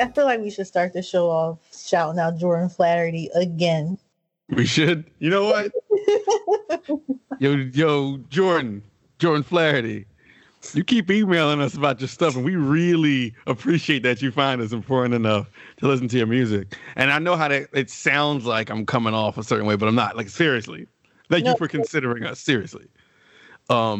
I feel like we should start the show off shouting out Jordan Flaherty again. We should. You know what? yo, Jordan Flaherty. You keep emailing us about your stuff, and we really appreciate that you find us important enough to listen to your music. And I know how that it sounds like I'm coming off a certain way, but I'm not. Like, seriously. Thank you for considering us. Seriously. Shout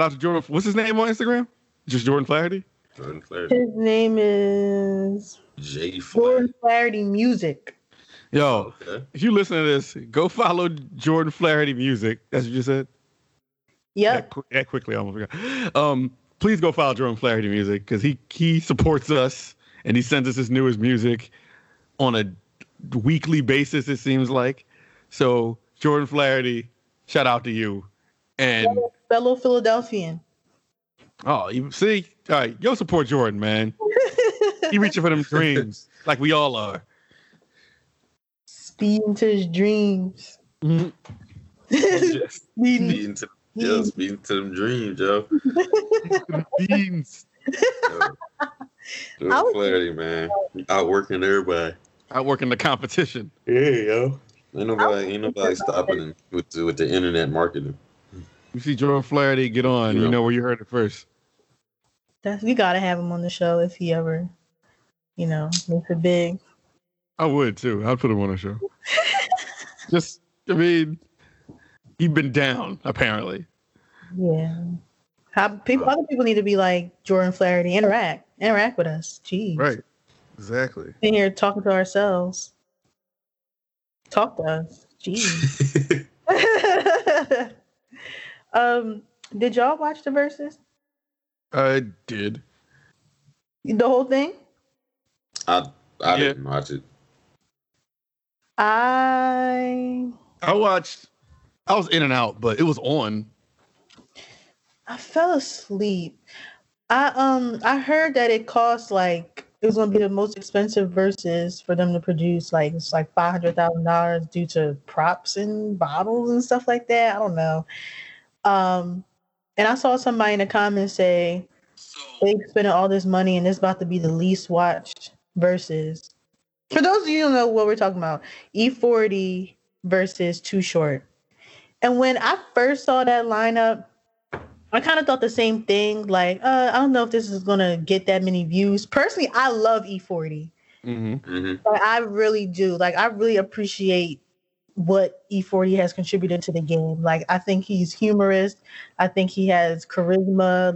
out to Jordan. What's his name on Instagram? Just Jordan Flaherty? Jordan Flaherty. His name is J Flaherty. Jordan Flaherty Music. Yo, okay. If you listen to this, go follow Jordan Flaherty Music. That's what you said? Yeah. That quickly, I almost forgot. Please go follow Jordan Flaherty Music because he supports us and he sends us his newest music on a weekly basis, it seems like. So, Jordan Flaherty, shout out to you. And fellow Philadelphian. Oh, you see? All right. Yo, support Jordan, man. He reaching for them dreams like we all are. Speeding to his dreams. Mm-hmm. Speeding to them dreams, yo. Beans. Jordan Flaherty, man. Outworking everybody. Outworking the competition. Yeah, yo. Ain't nobody stopping him with the internet marketing. You see Jordan Flaherty get on, you know where you heard it first. We gotta have him on the show if he ever, makes it big. I would too. I'd put him on the show. He's been down apparently. Yeah. Other people need to be like Jordan Flaherty. Interact with us. Jeez. Right. Exactly. In here talking to ourselves. Talk to us. Jeez. Did y'all watch the verses? I did. The whole thing? I didn't watch it. I watched. I was in and out, but it was on. I fell asleep. I heard that it cost it was gonna be the most expensive verses for them to produce. It's $500,000 due to props and bottles and stuff like that. I don't know. And I saw somebody in the comments say they spending all this money and it's about to be the least watched verses. For those of you who don't know what we're talking about, E-40 versus Too Short. And when I first saw that lineup, I kind of thought the same thing. I don't know if this is going to get that many views. Personally, I love E-40. Mm-hmm, mm-hmm. I really do. I really appreciate what E-40 has contributed to the game. I think he's humorous. I think he has charisma.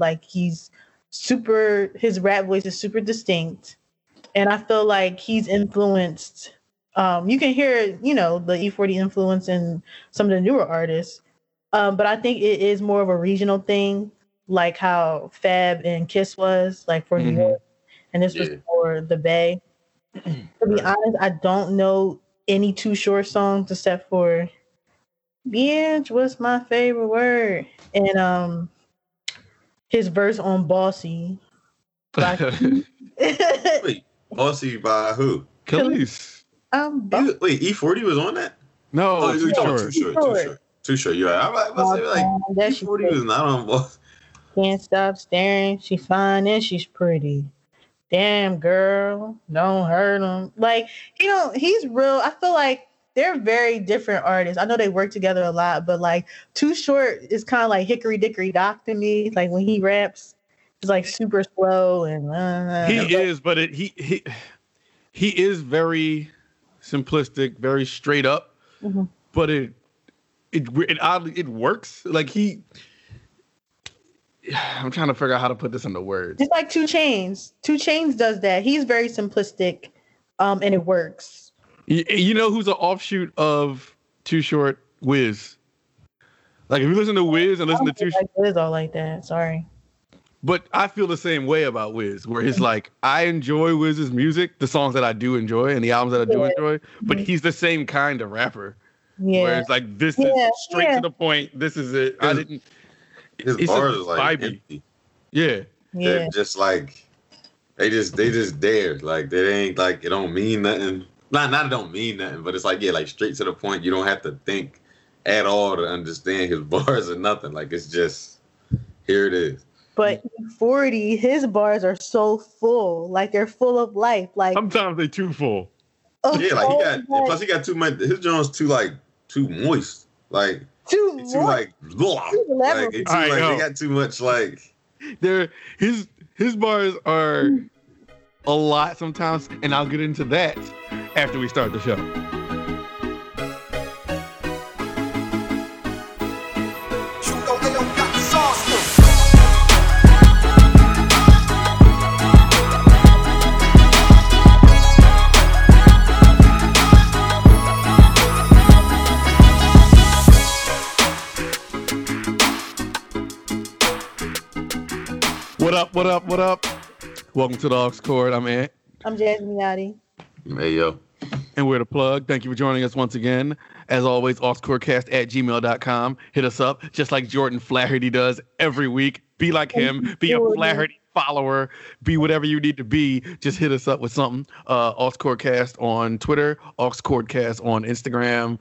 His rap voice is super distinct. And I feel like he's influenced. You can hear, the E-40 influence in some of the newer artists. But I think it is more of a regional thing, like how Fab and Kiss was, for New York. And this was for the Bay. To be honest, I don't know any Too Short songs except for Bitch was my favorite word. And his verse on Bossy. Wait, Bossy by who? Khalees. Wait, E-40 was on that? No. Oh, you're talking Too Short. Too Short. You're right. I was E-40 was not on Bossy. Can't stop staring. She fine and she's pretty. Damn girl, don't hurt him. He's real. I feel like they're very different artists. I know they work together a lot, but Too Short is kind of like Hickory Dickory Dock to me. When he raps, it's super slow and. He is very simplistic, very straight up, mm-hmm. But it oddly it works. I'm trying to figure out how to put this into words. It's like 2 Chainz. 2 Chainz does that. He's very simplistic, and it works. You know who's an offshoot of Too Short? Wiz. If you listen to Wiz and listen to Too Short, Wiz all like that. Sorry, but I feel the same way about Wiz, where he's I enjoy Wiz's music, the songs that I do enjoy, and the albums that I do enjoy. But he's the same kind of rapper. Yeah. Where it's this is straight to the point. This is it. I didn't. His bars are empty. Yeah. They're just they just there. They ain't it don't mean nothing. Not it don't mean nothing, but it's straight to the point. You don't have to think at all to understand his bars or nothing. It's just here it is. But E-40, his bars are so full. Like, they're full of life. Like, sometimes they too full. Okay. Yeah, like, he got, plus he got too much, his joint's too, like, too moist. Like, too like, blah. Too like, it's too, like, they got too much, like. They're, his bars are a lot sometimes, and I'll get into that after we start the show. What up? Welcome to the AuxCord. I'm Ant. I'm Jasmine Yachty. Hey, yo. And we're The Plug. Thank you for joining us once again. As always, AuxCordCast@gmail.com. Hit us up, just like Jordan Flaherty does every week. Be like him. Be a Flaherty follower. Be whatever you need to be. Just hit us up with something. AuxCordCast on Twitter. AuxCordCast on Instagram.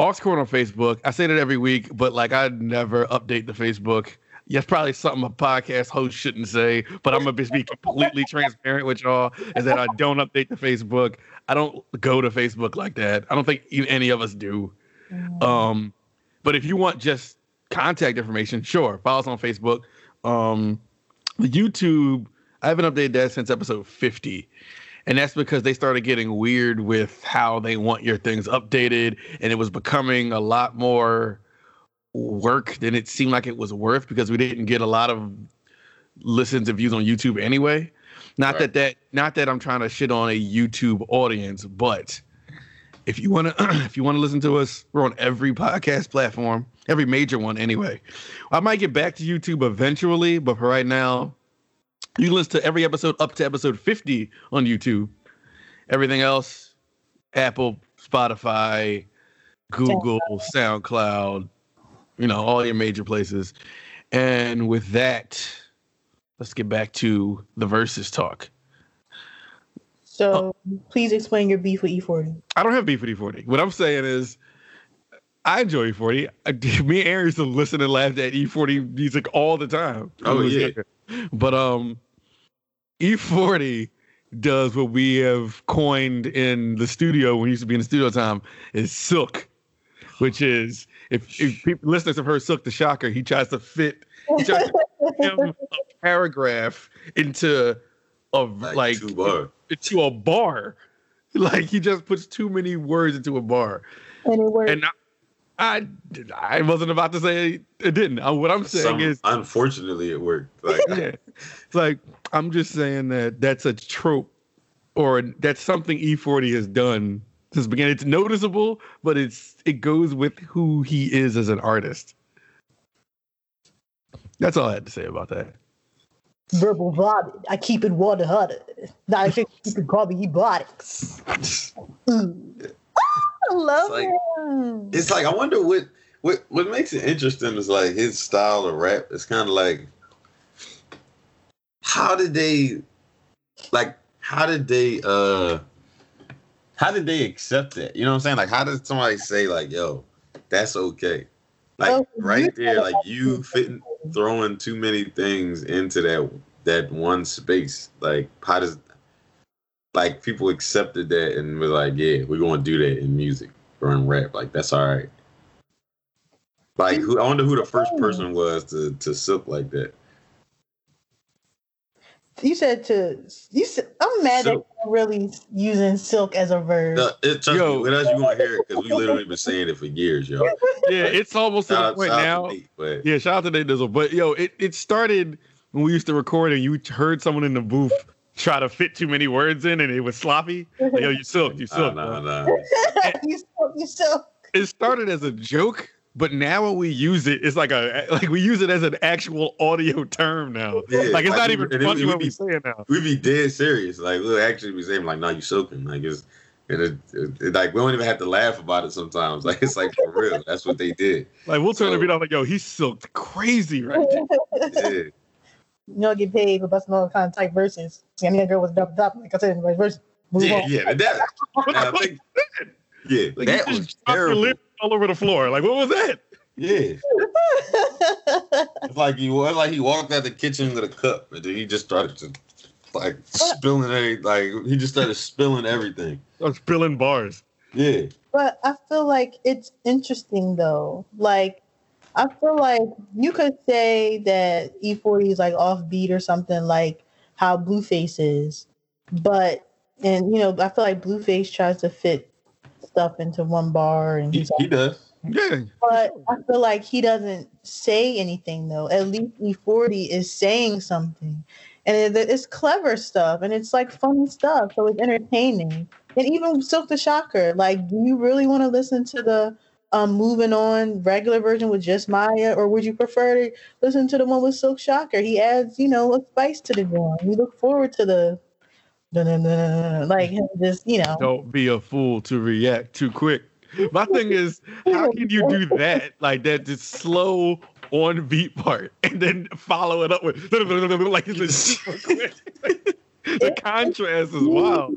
AuxCord on Facebook. I say that every week, but like I never update the Facebook. Yes, probably something a podcast host shouldn't say, but I'm going to be completely transparent with y'all is that I don't update the Facebook. I don't go to Facebook like that. I don't think any of us do. But if you want just contact information, sure. Follow us on Facebook. YouTube, I haven't updated that since episode 50. And that's because they started getting weird with how they want your things updated. And it was becoming a lot more work than it seemed like it was worth because we didn't get a lot of listens and views on YouTube anyway. Not that I'm trying to shit on a YouTube audience, but if you wanna listen to us, we're on every podcast platform, every major one anyway. I might get back to YouTube eventually, but for right now, you can listen to every episode up to episode 50 on YouTube. Everything else, Apple, Spotify, Google, SoundCloud. You know, all your major places. And with that, let's get back to the versus talk. So please explain your beef with E-40. I don't have beef with E-40. What I'm saying is I enjoy E-40. Me and Aaron used to listen and laugh at E-40 music all the time. Oh, yeah. But E-40 does what we have coined in the studio when he used to be in the studio time is Silk, which is... If people, listeners have heard Silk the Shocker, he tries to fit him a paragraph into a bar. Like he just puts too many words into a bar. And I wasn't about to say it didn't. What I'm saying is, unfortunately, it worked. Like, yeah. It's like I'm just saying that's a trope, or that's something E-40 has done. Again, it's noticeable, but it goes with who he is as an artist. That's all I had to say about that. Verbal vomit. I keep it water hotter. Now I think you can call me ebotics. I love him. It's like I wonder what makes it interesting is like his style of rap. It's kind of like how did they accept that? You know what I'm saying? Like, how did somebody say, like, yo, that's okay? Like, right there, like, you throwing too many things into that one space. Like, how does... Like, people accepted that and were like, yeah, we're going to do that in music or in rap. Like, that's all right. Like, I wonder who the first person was to silk like that. I'm mad silk. That you're really using silk as a verb. No, trust me, you're going to hear it because we literally been saying it for years, yo. Yeah, like, it's almost to the point now. Yeah, shout out to Nate Dizzle. But, yo, it started when we used to record and you heard someone in the booth try to fit too many words in and it was sloppy. Like, yo, you silk. No. You silk. It started as a joke. But now when we use it, it's like we use it as an actual audio term now. Yeah, like it's not even funny what we're saying now. We be dead serious. Like we'll actually be saying like, "No, you soaking." Like it's like we don't even have to laugh about it sometimes. Like it's like for real. That's what they did. Like we'll turn the beat off. Like yo, he silked crazy right there. Yeah. You don't get paid for busting all kind of type verses. See, I mean that girl was dumped up. Like I said, like verse. Yeah. That was terrible. All over the floor. Like, what was that? Yeah. It's like he walked out the kitchen with a cup, and then he just started to spilling everything. Spilling bars. Yeah. But I feel like it's interesting though. Like, I feel like you could say that E-40 is like offbeat or something, like how Blueface is. But, and you know, I feel like Blueface tries to fit stuff into one bar, and he does. Yeah. But I feel like he doesn't say anything though. At least E-40 is saying something. And it's clever stuff, and it's like funny stuff, so it's entertaining. And even Silk the Shocker, like, do you really want to listen to the Moving On regular version with just Maya, or would you prefer to listen to the one with Silk Shocker? He adds, you know, a spice to the drum. We look forward to the like him just, you know. Don't be a fool to react too quick. My thing is, how can you do that? Like that, just slow on beat part and then follow it up with like it's like, the contrast is wild.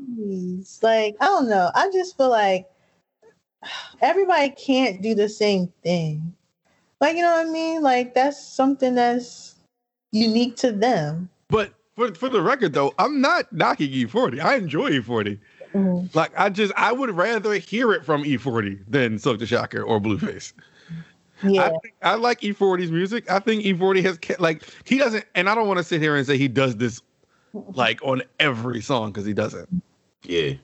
Like, I don't know. I just feel like everybody can't do the same thing. Like, you know what I mean? Like, that's something that's unique to them. But for the record though, I'm not knocking E-40. I enjoy E-40. Mm-hmm. Like, I would rather hear it from E-40 than Silk the Shocker or Blueface. Yeah. I like E-40's music. I think E-40 has, like, he doesn't, and I don't want to sit here and say he does this, like, on every song, because he doesn't. Yeah.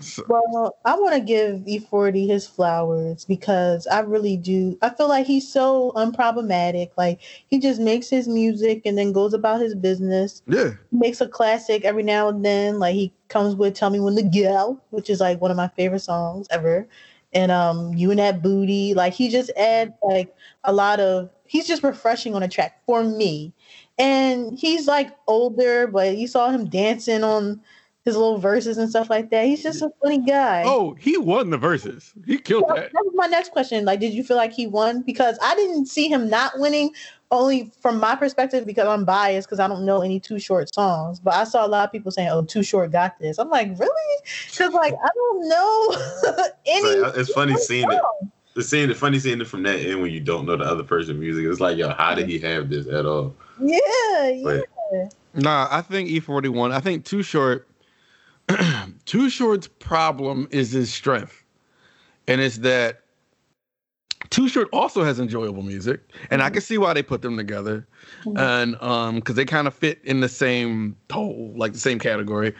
So. Well, I want to give E-40 his flowers, because I really do. I feel like he's so unproblematic. Like, he just makes his music and then goes about his business. Yeah. He makes a classic every now and then. Like, he comes with Tell Me When to Get Out, which is, like, one of my favorite songs ever. And You and That Booty, like, he just adds like a lot of, he's just refreshing on a track for me. And he's like older, but you saw him dancing on his little verses and stuff like that. He's just a funny guy. Oh, he won the verses. He killed that. That was my next question. Like, did you feel like he won? Because I didn't see him not winning, only from my perspective, because I'm biased, because I don't know any Too Short songs. But I saw a lot of people saying, oh, Too Short got this. I'm like, really? Because, like, I don't know any. Like, it's funny seeing it. It's funny seeing it from that end when you don't know the other person's music. It's like, yo, how did he have this at all? Yeah, yeah. Like, nah, I think E-40 won. I think Too Short. Too Short's problem is his strength, and it's that Too Short also has enjoyable music, and I can see why they put them together, and because they kind of fit in the same hole, like the same category.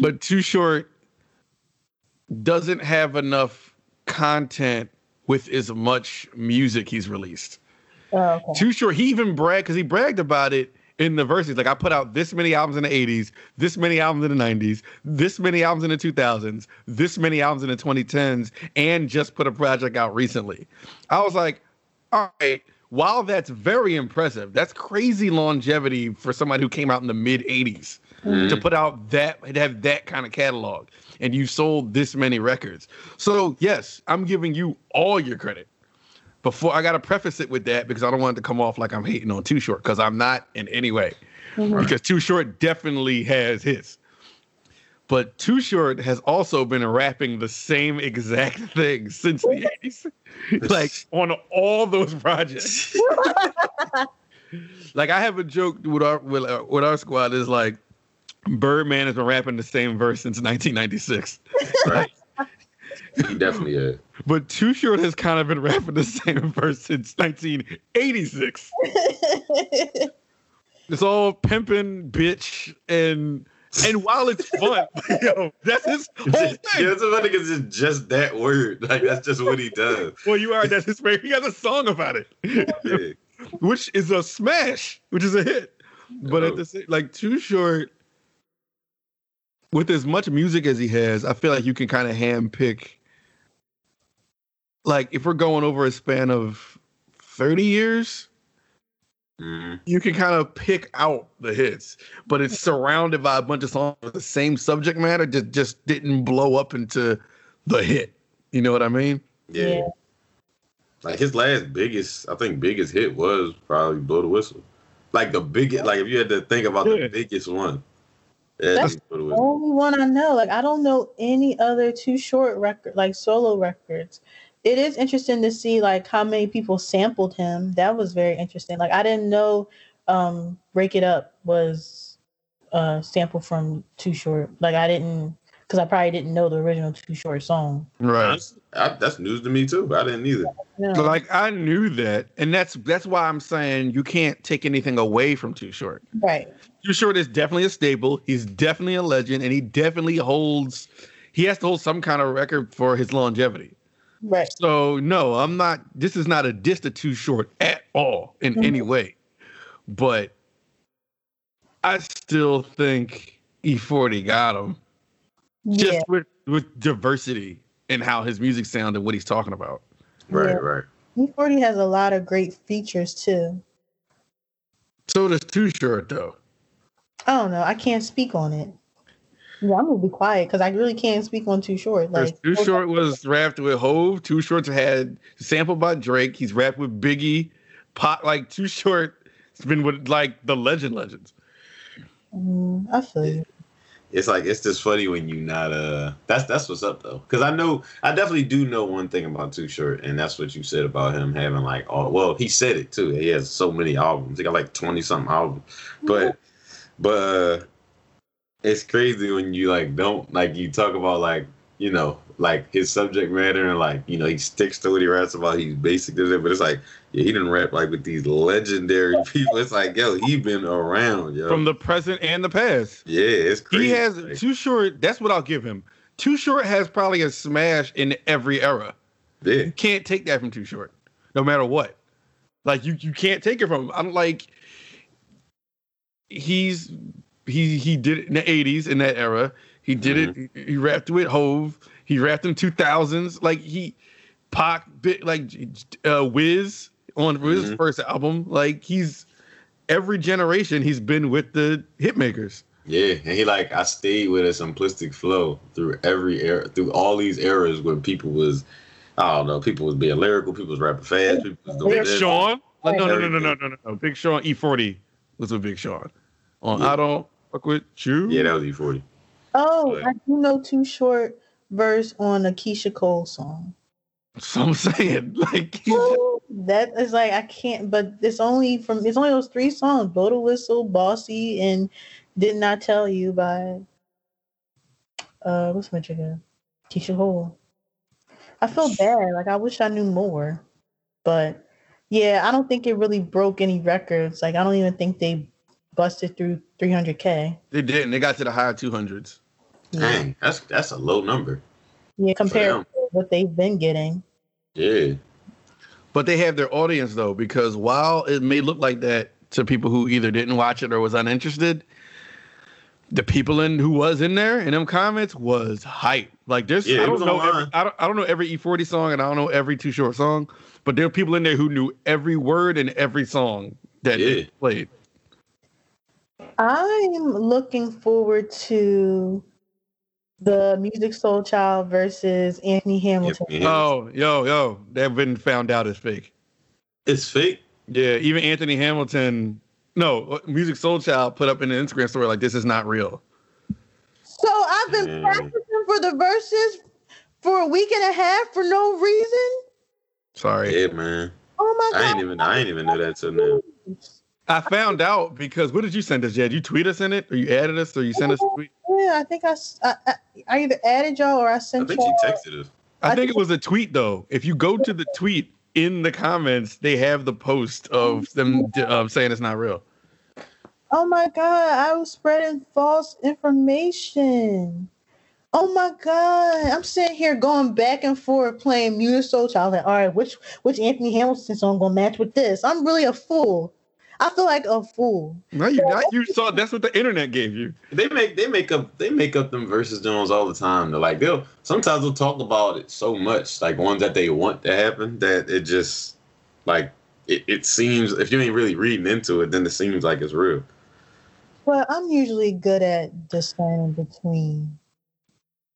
But Too Short doesn't have enough content with as much music he's released. Oh, okay. Too Short, he even bragged, because he bragged about it in the verses, like, I put out this many albums in the 80s, this many albums in the 90s, this many albums in the 2000s, this many albums in the 2010s, and just put a project out recently. I was like, all right, while that's very impressive, that's crazy longevity for somebody who came out in the mid-80s to put out that, to have that kind of catalog, and you sold this many records. So, yes, I'm giving you all your credit. Before, I got to preface it with that, because I don't want it to come off like I'm hating on Too Short, because I'm not in any way. Mm-hmm. Because Too Short definitely has his. But Too Short has also been rapping the same exact thing since the 80s. Like, on all those projects. Like, I have a joke with our squad is like, Birdman has been rapping the same verse since 1996. Right. He definitely is. But Too Short has kind of been rapping the same verse since 1986. It's all pimping, bitch, and while it's fun, yo, that's his whole thing. Yeah, it's funny because it's just that word. Like, that's just what he does. Well, you are. That's his favorite. He got a song about it, yeah. Which is a smash, which is a hit. But at the same, like, Too Short, with as much music as he has, I feel like you can kind of handpick. Like, if we're going over a span of 30 years, you can kind of pick out the hits. But it's surrounded by a bunch of songs with the same subject matter that just didn't blow up into the hit. You know what I mean? Yeah. Like, his last biggest hit was probably Blow the Whistle. Like, the biggest, like, if you had to think about the biggest one. That's the only one I know. Like, I don't know any other Too Short record, like solo records. it is interesting to see like how many people sampled him. That was very interesting. Like I didn't know Break It Up was a sample from Too Short. Like I didn't, because I probably didn't know the original Too Short song. Right. That's news to me too. I didn't either. No. Like I knew that. And that's why I'm saying you can't take anything away from Too Short. Right. Too Short is definitely a staple. He's definitely a legend. And he definitely holds, he has to hold some kind of record for his longevity. Right. So no, I'm not, this is not a diss to Too Short at all in any way. But I still think E-40 got him. Just with diversity and how his music sounds and what he's talking about. Right, right. E-40 has a lot of great features too. So does Too Short though. I don't know. I can't speak on it. Yeah, I'm gonna be quiet because I really can't speak on Too Short. Like Too Short was rapped with Hove. Too Short's had sampled by Drake. He's rapped with Biggie. Pop, like Too Short, it's been with like the legends. I feel you. It's like it's just funny when you not that's what's up though, because I definitely do know one thing about Too Short, and that's what you said about him having like all, well, he said it too, he has so many albums, he got like 20 something albums, but it's crazy when you like don't like you talk about like, you know, like his subject matter and like, you know, he sticks to what he raps about, he's basic to it, but it's like, yeah, he didn't rap like with these legendary people. It's like, yo, he been around, yo. From the present and the past. Yeah, it's crazy. He has Too Short, that's what I'll give him. Too Short has probably a smash in every era. Yeah. You can't take that from Too Short, no matter what. Like you can't take it from him. I'm like, he did it in the 80s in that era. He did it, he rapped with Hove, he rapped in 2000s, like he Pac bit like Wiz on Wiz's first album. Like he's every generation he's been with the hitmakers. Yeah, and he like I stayed with a simplistic flow through every era, through all these eras where people was, I don't know, people was being lyrical, people was rapping fast, people was doing Big this. Sean? Like, no. Big Sean, E-40 was with Big Sean. On I Don't Fuck With You. Yeah, that was E-40. Oh, but I do know Too Short verse on a Keisha Cole song. So I'm saying, like, ooh, that is like I can't. But it's only those three songs: "Blow the Whistle," "Bossy," and "Didn't I Tell You" by what's my chicken? Keisha Cole. I feel bad. Like I wish I knew more, but yeah, I don't think it really broke any records. Like I don't even think they busted through 300K. They didn't. They got to the high 200s. Yeah. Dang, that's a low number. Yeah, compared to what they've been getting. Yeah. But they have their audience, though, because while it may look like that to people who either didn't watch it or was uninterested, the people who was in there in them comments was hype. Like, there's, yeah, I don't know every E-40 song and I don't know every Too Short song, but there are people in there who knew every word and every song that they played. I'm looking forward to the Musiq Soulchild versus Anthony Hamilton. Oh, yo. That been found out is fake. It's fake? Yeah, even Anthony Hamilton. No, Musiq Soulchild put up in the Instagram story like, this is not real. So I've been practicing for the verses for a week and a half for no reason? Sorry. Yeah, man. Oh, my God. I ain't even know that till now. I found out because what did you send us, Jed? You tweet us in it, or you added us, or you sent us a tweet? Yeah, I think I either added y'all or I sent y'all. I think you texted us. I think it was a tweet, though. If you go to the tweet in the comments, they have the post of them saying it's not real. Oh, my God. I was spreading false information. Oh, my God. I'm sitting here going back and forth playing Musiq Soulchild. Like, all right, which Anthony Hamilton song going to match with this? I'm really a fool. I feel like a fool. No, you're not. You saw that's what the internet gave you. They make up them versus Jones all the time. They're like they'll talk about it so much, like ones that they want to happen that it just like it seems if you ain't really reading into it, then it seems like it's real. Well, I'm usually good at discerning between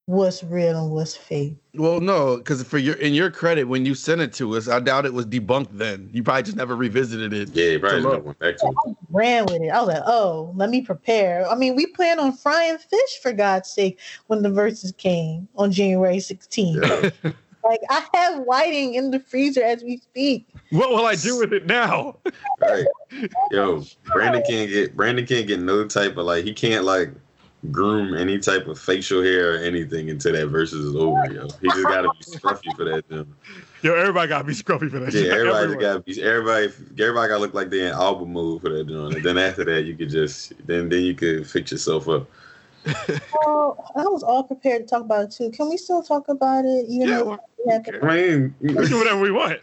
what's real and what's fake. Well, no, because in your credit, when you sent it to us, I doubt it was debunked then. You probably just never revisited it. Yeah, you probably never went back to it. I ran with it. I was like, oh, let me prepare. I mean, we planned on frying fish, for God's sake, when the verses came on January 16th. Yeah. Like, I have whiting in the freezer as we speak. What will I do with it now? Right. Yo, Brandon can't get no type of, like, he can't, like, groom any type of facial hair or anything until that versus is over, yo. He just gotta be scruffy for that, yo. Yo, everybody gotta be scruffy for that. Yeah, everybody gotta look like they're in album mode for that, yo. And then after that, you could just then you could fix yourself up. Well, I was all prepared to talk about it too. Can we still talk about it? We do whatever we want.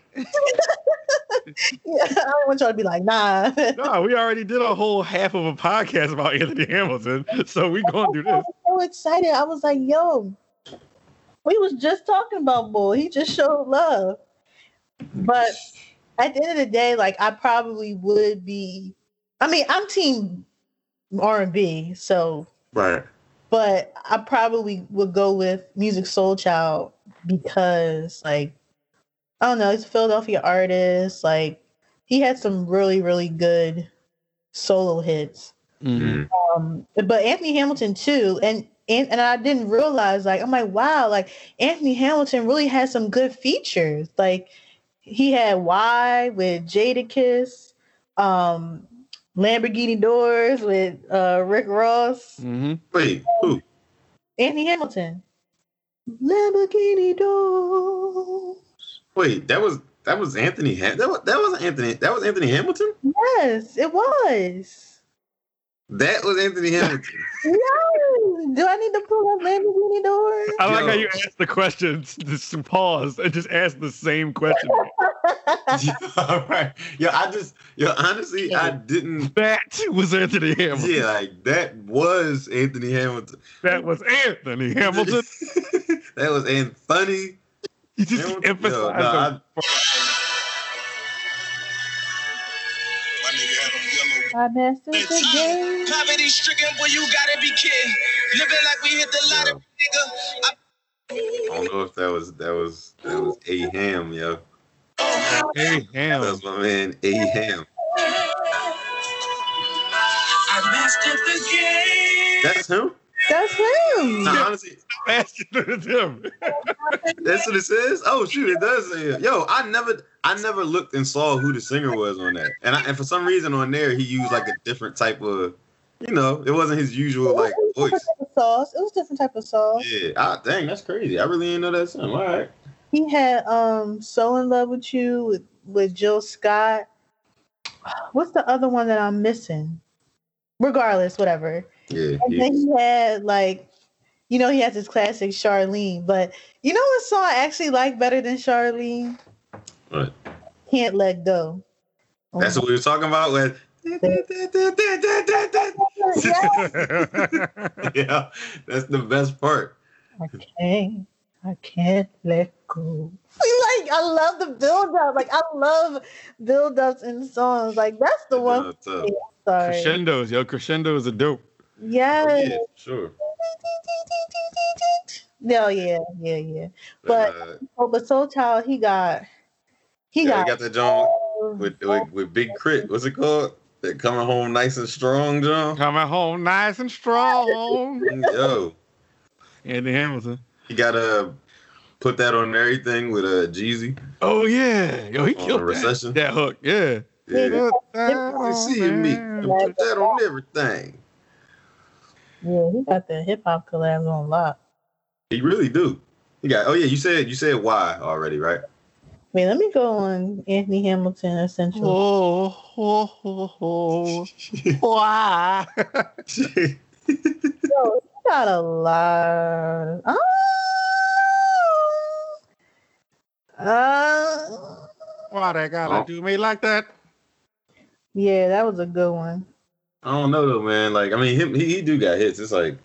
Yeah, I don't want y'all to be like, nah. No, we already did a whole half of a podcast about Anthony Hamilton, so we gonna do this. I was so excited! I was like, yo, we was just talking about Bull. He just showed love, but at the end of the day, like, I probably would be. I mean, I'm team R&B, so. Right. But I probably would go with Musiq Soulchild because, like, I don't know, he's a Philadelphia artist. Like, he had some really, really good solo hits. Mm-hmm. But Anthony Hamilton too, and I didn't realize, like, I'm like, wow, like Anthony Hamilton really had some good features. Like, he had "Why" with Jadakiss. Lamborghini Doors with Rick Ross. Mm-hmm. Wait, who? Anthony Hamilton. Lamborghini Doors. Wait, that was Anthony. That was Anthony Hamilton. Yes, it was. That was Anthony Hamilton. No, do I need to pull up Lamborghini Doors? I like how you ask the questions, just pause and just ask the same question. All right. Honestly, I didn't. That was Anthony Hamilton. Yeah, like, that was Anthony Hamilton. That was Anthony Hamilton. That was Anthony. You just emphasized. My master's the game. Poverty stricken, but you gotta be kidding. Living like we hit the lottery, nigga. I don't know if that was A Ham, yo. A Ham. That's my man, A Ham. I mastered the game. That's him? That's him. No, honestly, I mastered him. That's what it says? Oh, shoot, it does say it. Yo, I never looked and saw who the singer was on that. And for some reason on there, he used, like, a different type of, you know, it wasn't his usual, like, voice. It was a different type of sauce. Yeah. Ah, dang, that's crazy. I really didn't know that song. All right. He had So In Love With You with Jill Scott. What's the other one that I'm missing? Regardless, whatever. Yeah. And then he had, like, you know, he has his classic Charlene, but you know what song I actually like better than Charlene? What? Can't Let Go. That's what we were talking about with. Yeah, that's the best part. Okay. I can't let go. Like, I love the build-up. Like, I love build-ups in songs. Like, that's the one. Sorry. Crescendos, yo. Crescendos are dope. Yes. Oh, yeah, sure. No, yeah. But Soulchild, he got that John with Big Crit. What's it called? That Coming Home Nice and Strong, John. Coming Home Nice and Strong. Yo. Anthony Hamilton. He got to put that on everything with Jeezy. Oh, yeah. Yo, he killed Recession. That hook, yeah. Yeah. I see you, Meek. Put that on everything. Yeah, he got the hip-hop collabs on lock. He really do. He got. Oh, yeah, you said why already, right? Wait, let me go on Anthony Hamilton Essential. Oh. Why? Yo, got a lot. Why they gotta do me like that? Yeah, that was a good one. I don't know though, man. Like, I mean, he do got hits. It's like,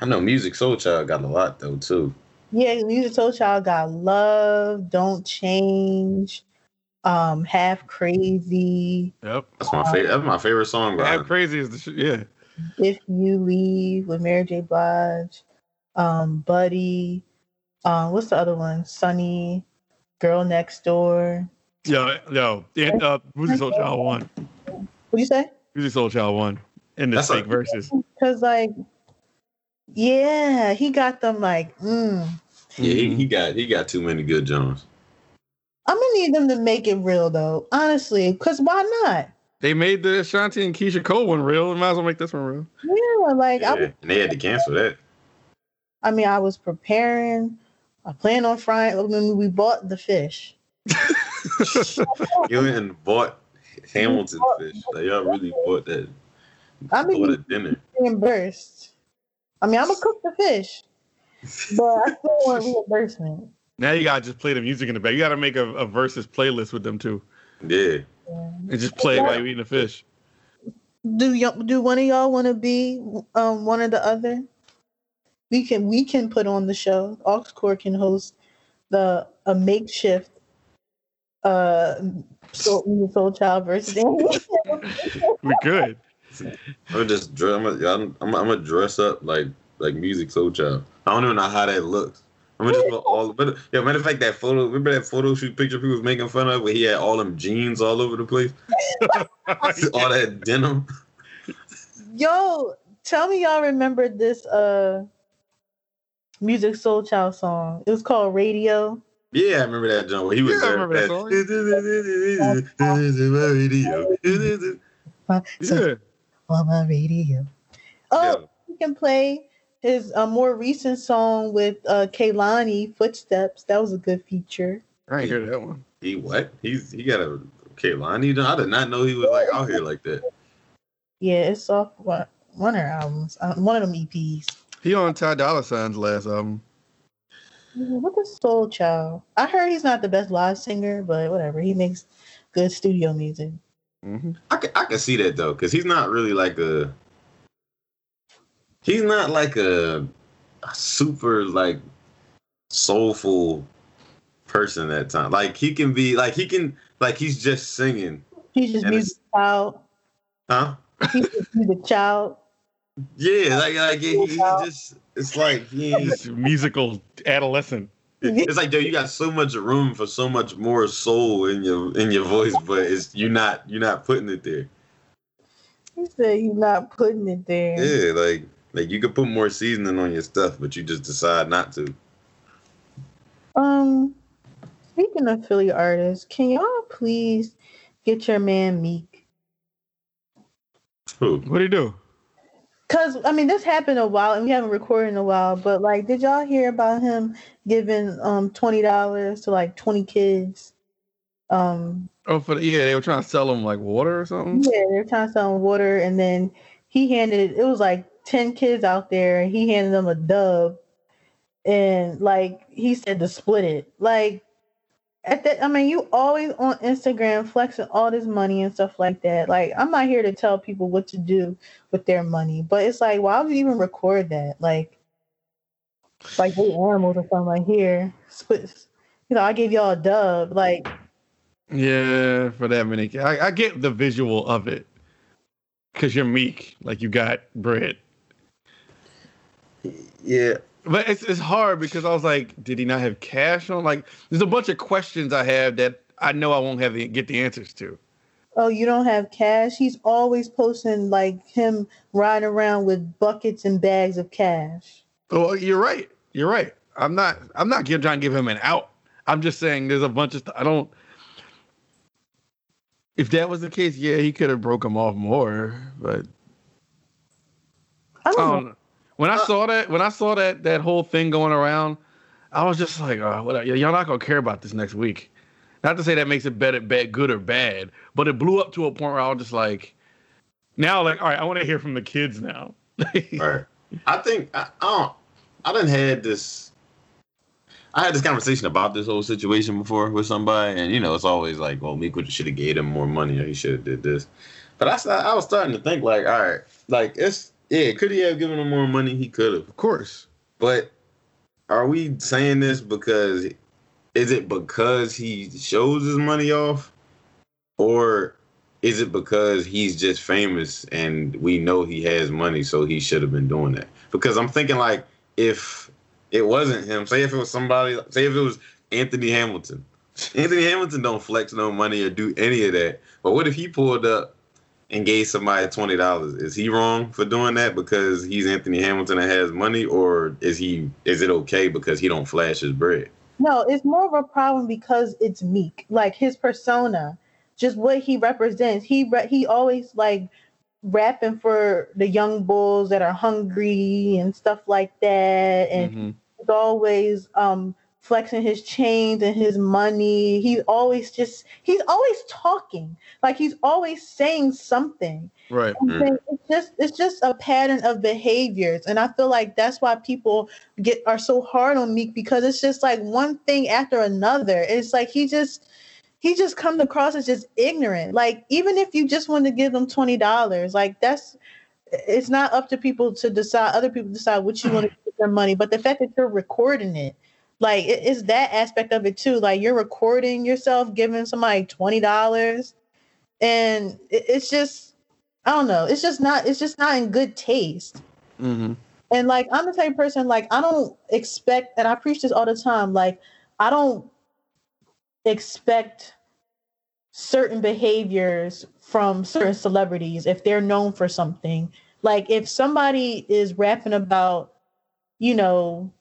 I know Musiq Soulchild got a lot though too. Yeah, Musiq Soulchild got Love, Don't Change, Half Crazy. Yep, that's my favorite. That's my favorite song. Half Crazy is the shit. Yeah. If You Leave with Mary J. Blige, Buddy, what's the other one? Sunny, Girl Next Door. Yo, and Musiq Soulchild won. What'd you say? Musiq Soulchild won in the fake verses. Because, like, yeah, he got them like, Yeah, he got too many good Johns. I'm gonna need them to make it real though, honestly, because why not? They made the Ashanti and Keisha Cole one real. Might as well make this one real. Yeah, like yeah. And they had to cancel that. I mean, I was preparing. I planned on frying. We bought the fish. You and bought Hamilton fish. Like, y'all really bought that. I mean, bought a dinner. Reimbursed. I mean, I'm gonna cook the fish, but I still want reimbursement. Now you gotta just play the music in the back. You gotta make a versus playlist with them too. Yeah. And just play it while you're eating a fish. Do one of y'all want to be one or the other? We can put on the show. AuxCord can host a makeshift Soulchild versus. We could. I'm gonna dress up like Musiq Soulchild. I don't even know how that looks. I'm gonna just put all. But yeah, matter of fact, that photo. Remember that photo shoot picture people was making fun of, where he had all them jeans all over the place, all that denim. Yo, tell me y'all remember this Musiq Soulchild song? It was called Radio. Yeah, I remember that joint. He was there. Radio. On my radio. Oh, you can play his more recent song with Kehlani, Footsteps. That was a good feature. I didn't hear that one. He what? He got a Kehlani? I did not know he was like out here like that. Yeah, it's off one of her albums. One of them EPs. He on Ty Dolla $ign's last album. What a Soulchild. I heard he's not the best live singer, but whatever. He makes good studio music. Mm-hmm. I can see that though, because he's not really like a... He's not like a super like soulful person at times. Like he can be like he's just singing. He's just music child. Huh? He's just music child. Yeah, like he's just it's like he's musical adolescent. It's like, dude, you got so much room for so much more soul in your voice, but it's you're not putting it there. He said you're not putting it there. Yeah, like you could put more seasoning on your stuff, but you just decide not to. Speaking of Philly artists, can y'all please get your man Meek? Who? What'd he do? Cause I mean, this happened a while, and we haven't recorded in a while. But like, did y'all hear about him giving $20 to like 20 kids? They were trying to sell him like water or something. Yeah, they were trying to sell him water, and then he handed it was like 10 kids out there, and he handed them a dub, and like he said to split it. Like at that, I mean, you always on Instagram flexing all this money and stuff like that. Like, I'm not here to tell people what to do with their money, but it's like, why would you even record that? Like they animals or something like here. You know, I gave y'all a dub. Like, yeah, for that many. I get the visual of it because you're Meek, like you got bread. Yeah. But it's hard because I was like, did he not have cash on? Like, there's a bunch of questions I have that I know I won't get the answers to. Oh, you don't have cash? He's always posting like him riding around with buckets and bags of cash. Well, you're right. I'm not trying to give him an out. I'm just saying there's a bunch of stuff. If that was the case, yeah, he could have broke him off more. But I don't know. When I saw that whole thing going around, I was just like, oh, whatever. Y'all not gonna care about this next week. Not to say that makes it better, bad, good or bad, but it blew up to a point where I was just like, now, like, all right, I want to hear from the kids now. Right. I had this conversation about this whole situation before with somebody, and you know, it's always like, well, Meek should have gave him more money, or he should have did this. But I was starting to think like, all right, like it's. Yeah, could he have given him more money? He could have. Of course. But are we saying this because... Is it because he shows his money off? Or is it because he's just famous and we know he has money, so he should have been doing that? Because I'm thinking, like, if it wasn't him, say if it was somebody... Say if it was Anthony Hamilton. Anthony Hamilton don't flex no money or do any of that. But what if he pulled up and gave somebody $20. Is he wrong for doing that because he's Anthony Hamilton and has money, or is it okay because he don't flash his bread? No, it's more of a problem because it's Meek. Like, his persona, just what he represents. He always, like, rapping for the young bulls that are hungry and stuff like that. And he's always flexing his chains and his money. He's always talking. Like, he's always saying something. Right. It's just a pattern of behaviors. And I feel like that's why people are so hard on Meek, because it's just like one thing after another. It's like he just comes across as just ignorant. Like, even if you just want to give them $20, like, it's not up to people to decide, other people decide what you want to do with their money. But the fact that you're recording it, like, it's that aspect of it too. Like, you're recording yourself giving somebody $20, and it's just, I don't know. It's just not in good taste. Mm-hmm. And, like, I'm the type of person, like, I don't expect, and I preach this all the time, like, I don't expect certain behaviors from certain celebrities if they're known for something. Like, if somebody is rapping about, you know,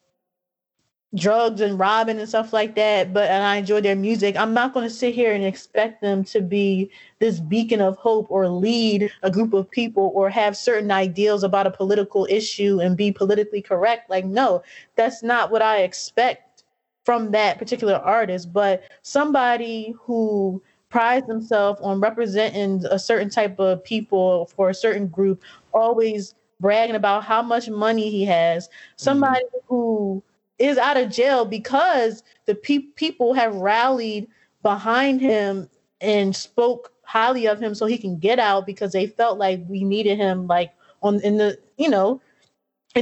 drugs and robbing and stuff like that, and I enjoy their music, I'm not going to sit here and expect them to be this beacon of hope or lead a group of people or have certain ideals about a political issue and be politically correct. Like, no, that's not what I expect from that particular artist. But somebody who prides themselves on representing a certain type of people for a certain group, always bragging about how much money he has, somebody who is out of jail because the people have rallied behind him and spoke highly of him so he can get out, because they felt like we needed him, like, in the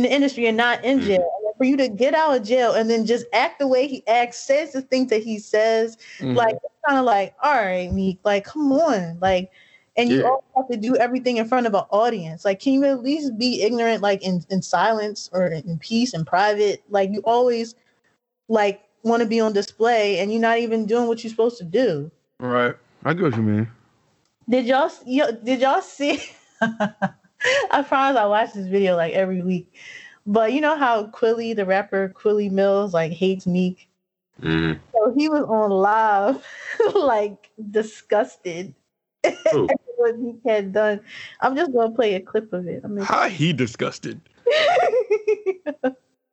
industry and not in jail. And for you to get out of jail and then just act the way he acts, says the things that he says, like, it's kind of like, all right, Meek, like, come on, like, and you all have to do everything in front of an audience. Like, can you at least be ignorant, like, in silence or in peace and private? Like, you always, like, want to be on display, and you're not even doing what you're supposed to do. Right. I get what you mean. Did y'all see? I promise I watch this video, like, every week. But you know how Quilly, the rapper Quilly Millz, like, hates Meek? Mm. So he was on live, like, disgusted. What Meek had done. I'm just gonna play a clip of it. How he disgusted.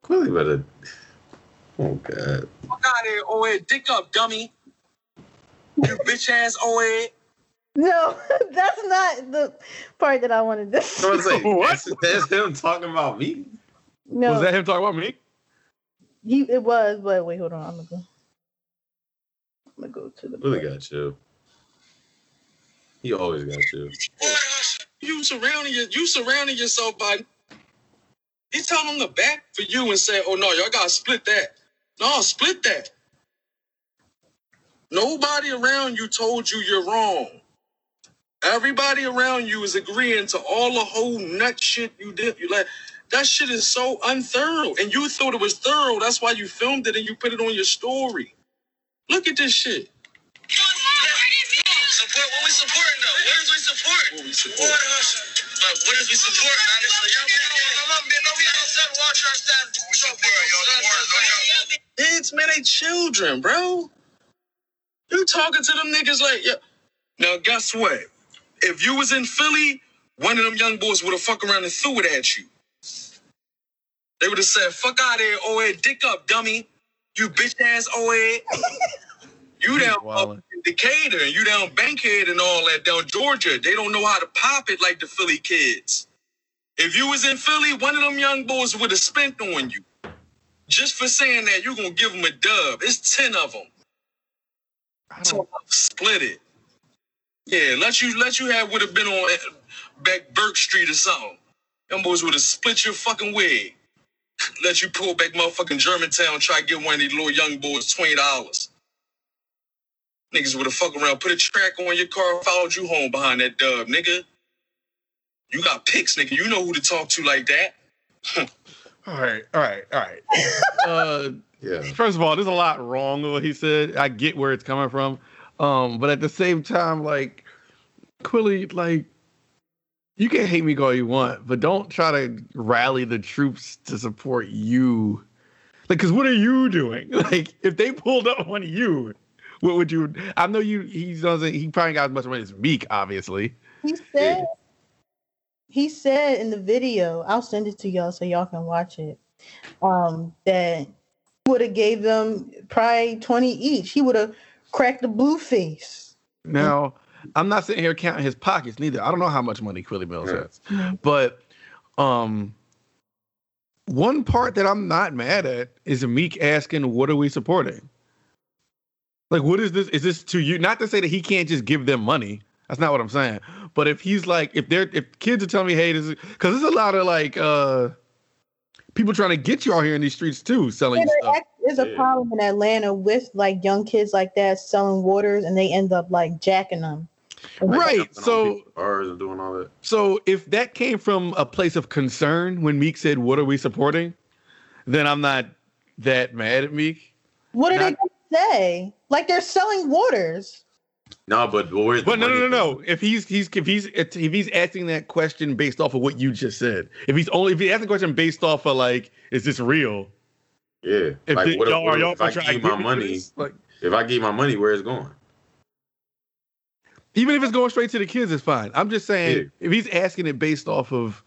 Clearly, better. Oh God. Fuck out of here, O-Head. Dick up, dummy. You bitch ass O-Head. No, that's not the part that I wanted to say. What? That's him talking about me. No. Was that him talking about me? It was, but wait, hold on. I'm gonna go to the. Really got you. He always got you. You surrounding yourself by. He told him to back for you and say, "Oh no, y'all gotta split that." No, split that. Nobody around you told you you're wrong. Everybody around you is agreeing to all the whole nut shit you did. You like that shit is so unthorough, and you thought it was thorough. That's why you filmed it and you put it on your story. Look at this shit. What we supporting though? What is we support? What we support? But what is we support? Honestly, it's men they children, bro. You talking to them niggas like, yeah. Now guess what? If you was in Philly, one of them young boys would have fucked around and threw it at you. They would have said, "Fuck out of here, O-Head. Dick up, dummy. You bitch ass O-Head." You down up in Decatur and you down Bankhead and all that down Georgia. They don't know how to pop it like the Philly kids. If you was in Philly, one of them young boys would have spent on you. Just for saying that, you're going to give them a dub. It's 10 of them. So split it. Yeah, let you have would have been on back Burke Street or something. Them boys would have split your fucking wig. Let you pull back motherfucking Germantown, try to get one of these little young boys $20. Niggas would have fucked around, put a track on your car, followed you home behind that dub, nigga. You got pics, nigga. You know who to talk to like that. All right. Yeah. First of all, there's a lot wrong with what he said. I get where it's coming from. But at the same time, like, Quilly, like, You can hate me all you want, but don't try to rally the troops to support you. Like, because what are you doing? Like, if they pulled up on you, what would you? I know you. He doesn't. He probably got as much money as Meek, obviously. He said. He said in the video, I'll send it to y'all so y'all can watch it. That would have gave them probably 20 each. He would have cracked the Blueface. Now, I'm not sitting here counting his pockets neither. I don't know how much money Quilly Millz has, but one part that I'm not mad at is Meek asking, "What are we supporting? Like, what is this? Is this to you?" Not to say that he can't just give them money. That's not what I'm saying. But if he's like, if kids are telling me, "Hey, this is," because there's a lot of like people trying to get you out here in these streets too, selling stuff. There's a problem in Atlanta with like young kids like that selling waters, and they end up like jacking them. Right. So, doing all that. So if that came from a place of concern when Meek said, "What are we supporting?" then I'm not that mad at Meek. What are they gonna say? Like, they're selling waters. No, but where's the money? No. If he's asking that question based off of what you just said, if he's asking the question based off of like, is this real? Yeah. If I give my money, where it's going? Even if it's going straight to the kids, it's fine. I'm just saying, if he's asking it based off of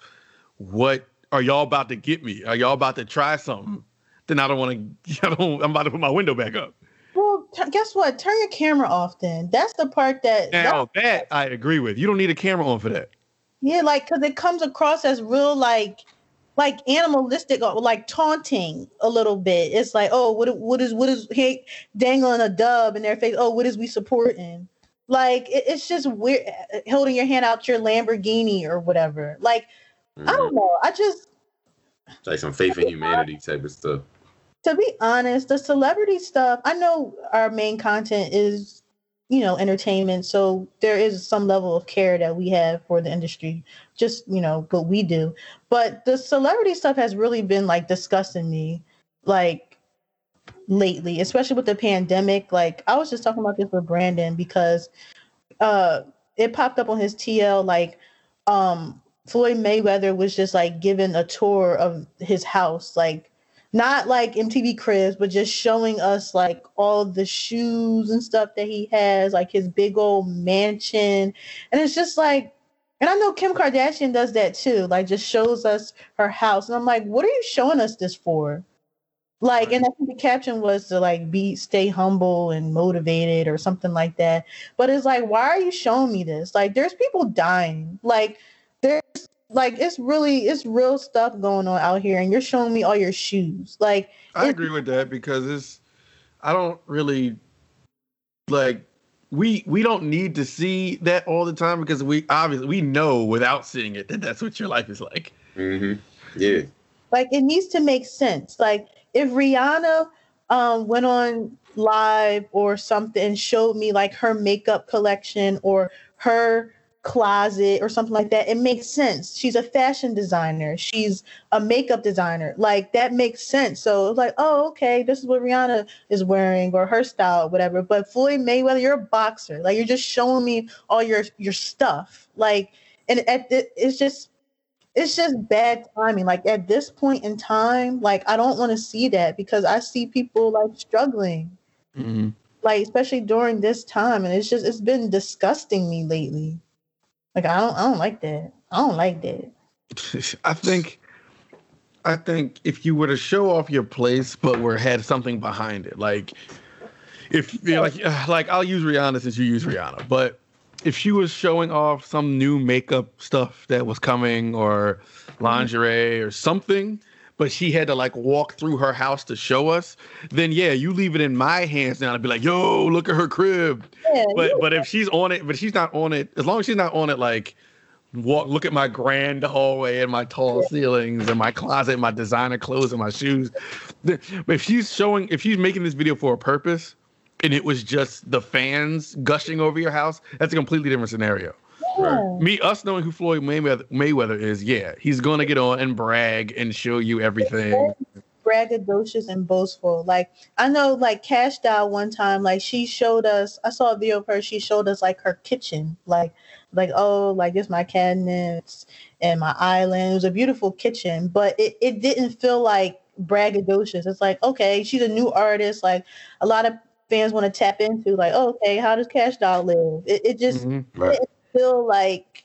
what are y'all about to get me? Are y'all about to try something? Then I don't want to. I'm about to put my window back up. Well, guess what? Turn your camera off then. That's the part that... Now, that I agree with. You don't need a camera on for that. Yeah, like, because it comes across as real, like animalistic, or like taunting a little bit. It's like, oh, what is he dangling a dub in their face? Oh, what is we supporting? Like, it's just weird, holding your hand out your Lamborghini or whatever. Like, I don't know. I just... It's like some faith in humanity type of stuff. To be honest, the celebrity stuff, I know our main content is, you know, entertainment. So there is some level of care that we have for the industry, just, you know, what we do. But the celebrity stuff has really been like disgusting me, like lately, especially with the pandemic. Like, I was just talking about this with Brandon because it popped up on his TL, like, Floyd Mayweather was just like giving a tour of his house, like, not like MTV Cribs, but just showing us like all the shoes and stuff that he has, like his big old mansion. And it's just like, and I know Kim Kardashian does that too. Like, just shows us her house. And I'm like, what are you showing us this for? Like, and I think the caption was to like stay humble and motivated or something like that. But it's like, why are you showing me this? Like, there's people dying. Like, there's, like, it's real stuff going on out here, and you're showing me all your shoes. Like, I agree with that because I don't really like we don't need to see that all the time because we know without seeing it that that's what your life is like. Mm-hmm. Yeah. Like, it needs to make sense. Like, if Rihanna went on live or something and showed me like her makeup collection or her closet or something like that, it makes sense. She's a fashion designer, she's a makeup designer, like that makes sense. So it's like, oh, okay, this is what Rihanna is wearing or her style, whatever. But Floyd Mayweather, you're a boxer, like, you're just showing me all your stuff. Like, and it's just bad timing. Like, at this point in time, like, I don't want to see that because I see people like struggling, like, especially during this time, and it's been disgusting me lately. Like, I don't like that. I don't like that. I think if you were to show off your place, but had something behind it, like, if you know, like I'll use Rihanna since you use Rihanna, but if she was showing off some new makeup stuff that was coming or lingerie or something, but she had to like walk through her house to show us, then yeah, you leave it in my hands now to be like, yo, look at her crib. Yeah, but if she's on it, but she's not on it, as long as she's not on it, like, look at my grand hallway and my tall ceilings and my closet, and my designer clothes and my shoes. But if she's making this video for a purpose and it was just the fans gushing over your house, that's a completely different scenario. Right. Us knowing who Floyd Mayweather is, yeah, he's gonna get on and brag and show you everything. braggadocious and boastful. Like, I know, like, Cash Doll one time, like, she showed us, I saw a video of her, she showed us, like, her kitchen. Like, oh, like, this my cabinets and my island. It was a beautiful kitchen, but it didn't feel like braggadocious. It's like, okay, she's a new artist. Like, a lot of fans want to tap into, like, oh, okay, how does Cash Doll live? It just didn't feel like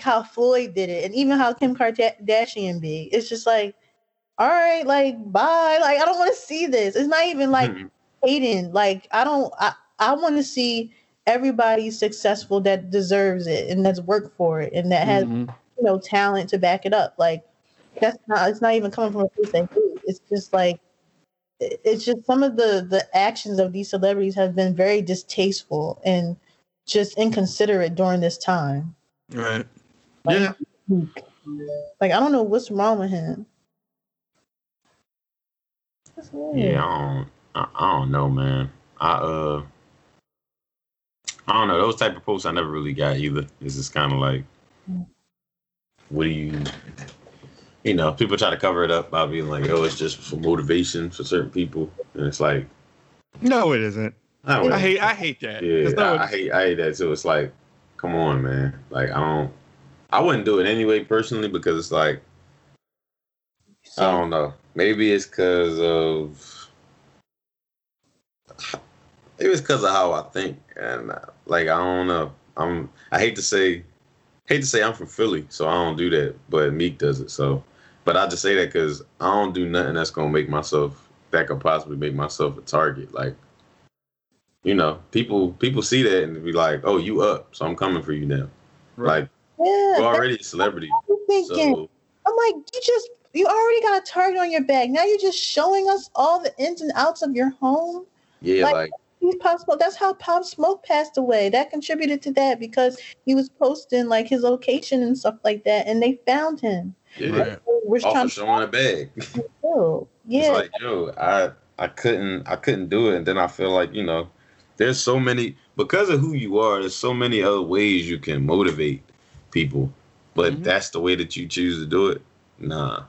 how Floyd did it, and even how Kim Kardashian be. It's just like, all right, like, bye. Like, I don't want to see this. It's not even like hating. Like, I want to see everybody successful that deserves it and that's worked for it and that has, you know, talent to back it up. Like, it's not even coming from a place like this. It's just like, it's just some of the actions of these celebrities have been very distasteful and just inconsiderate during this time. Right. Like, yeah. Like, I don't know what's wrong with him. Yeah, I don't know, man. I don't know. Those type of posts I never really got either. It's just kind of like, what do you know, people try to cover it up by being like, oh, it's just for motivation for certain people. And it's like, no, it isn't. I hate that. Yeah, I hate that too. It's like, come on, man. Like, I wouldn't do it anyway personally, because it's like, I don't know. Maybe it's because of how I think, and like, I don't know. I hate to say I'm from Philly, so I don't do that. But Meek does it, so. But I just say that because I don't do nothing that's gonna make myself, that could possibly make myself a target. Like, you know, people see that and be like, "Oh, you up? So I'm coming for you now." Right. Like, you're already a celebrity. So, I'm like, you already got a target on your back. Now you're just showing us all the ins and outs of your home. Yeah, like Pop Smoke. That's how Pop Smoke passed away. That contributed to that, because he was posting like his location and stuff like that, and they found him. Yeah, like, we're also trying to show him a bag. Yeah, it's like, yo, I couldn't do it, and then I feel like, you know, there's so many, because of who you are, there's so many other ways you can motivate people, but that's the way that you choose to do it. Nah.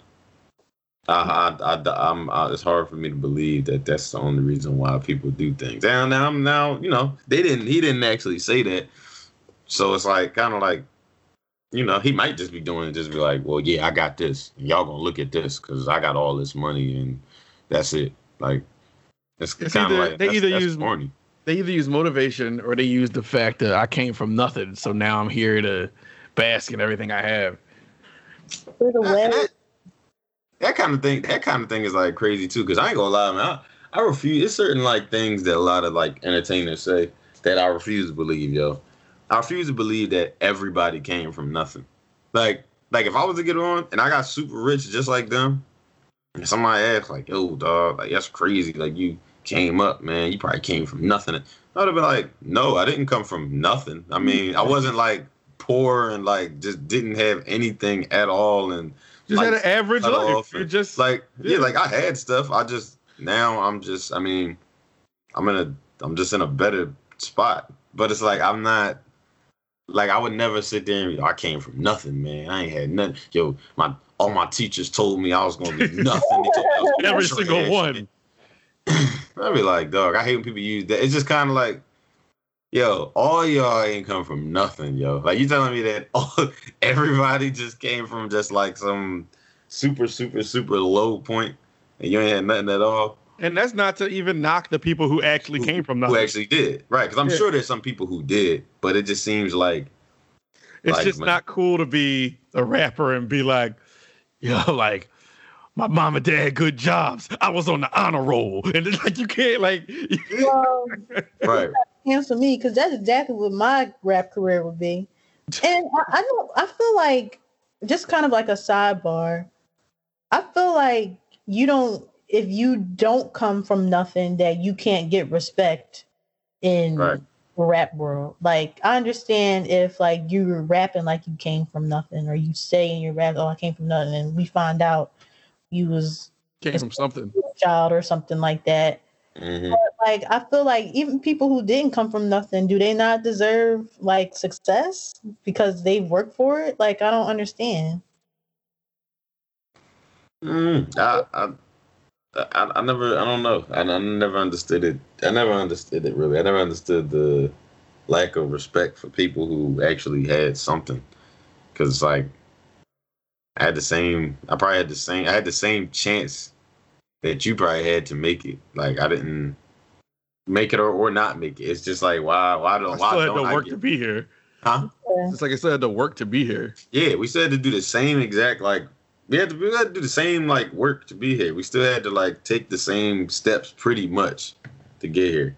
It's hard for me to believe that that's the only reason why people do things. And now, you know, he didn't actually say that, so it's like, kind of like, you know, he might just be doing it, just be like, well, yeah, I got this. Y'all gonna look at this because I got all this money, and that's it. Like, it's kind of like that's corny. They either use motivation or they use the fact that I came from nothing, so now I'm here to bask in everything I have. That kind of thing is like crazy too, because I ain't gonna lie, man. I refuse. It's certain like things that a lot of like entertainers say that I refuse to believe, yo. I refuse to believe that everybody came from nothing. Like if I was to get on and I got super rich just like them, and somebody asked like, "Yo, dog, like that's crazy. Like you came up, man. You probably came from nothing." I would have been like, "No, I didn't come from nothing. I mean, I wasn't like poor and like just didn't have anything at all and." Just like, had an average life. You're just like, yeah, like I had stuff. I'm just in a better spot. But it's like, I'm not like, I would never sit there and be, I came from nothing, man. I ain't had nothing. Yo, all my teachers told me I was gonna be nothing. Every single one. I'd be like, dog, I hate when people use that. It's just kind of like, yo, all y'all ain't come from nothing, yo. Like, you telling me that everybody just came from just like some super, super, super low point and you ain't had nothing at all? And that's not to even knock the people who actually came from nothing. Who actually did, right? Because I'm sure there's some people who did, but it just seems like... It's like, just not cool to be a rapper and be like, yo, like... My mom and dad, good jobs. I was on the honor roll. And it's like, you can't, like... Well, right. Cancel me, because that's exactly what my rap career would be. And I feel like, just kind of like a sidebar, I feel like if you don't come from nothing, that you can't get respect in rap world. Like, I understand if, like, you were rapping like you came from nothing, or you say in your rap, oh, I came from nothing, and we find out you was came from something, a child or something like that. But, like, I feel like even people who didn't come from nothing, do they not deserve like success because they worked for it? Like, I don't understand. Mm, I I don't know. I never understood it. I never understood it, really. I never understood the lack of respect for people who actually had something. Because, like, I had the same chance that you probably had to make it. Like, I didn't make it or not make it. It's just like, why don't I still have to work to be here. Huh? Yeah. It's like I still had to work to be here. Yeah, we still had to do the same exact, like, we had to do the same, like, work to be here. We still had to, like, take the same steps pretty much to get here.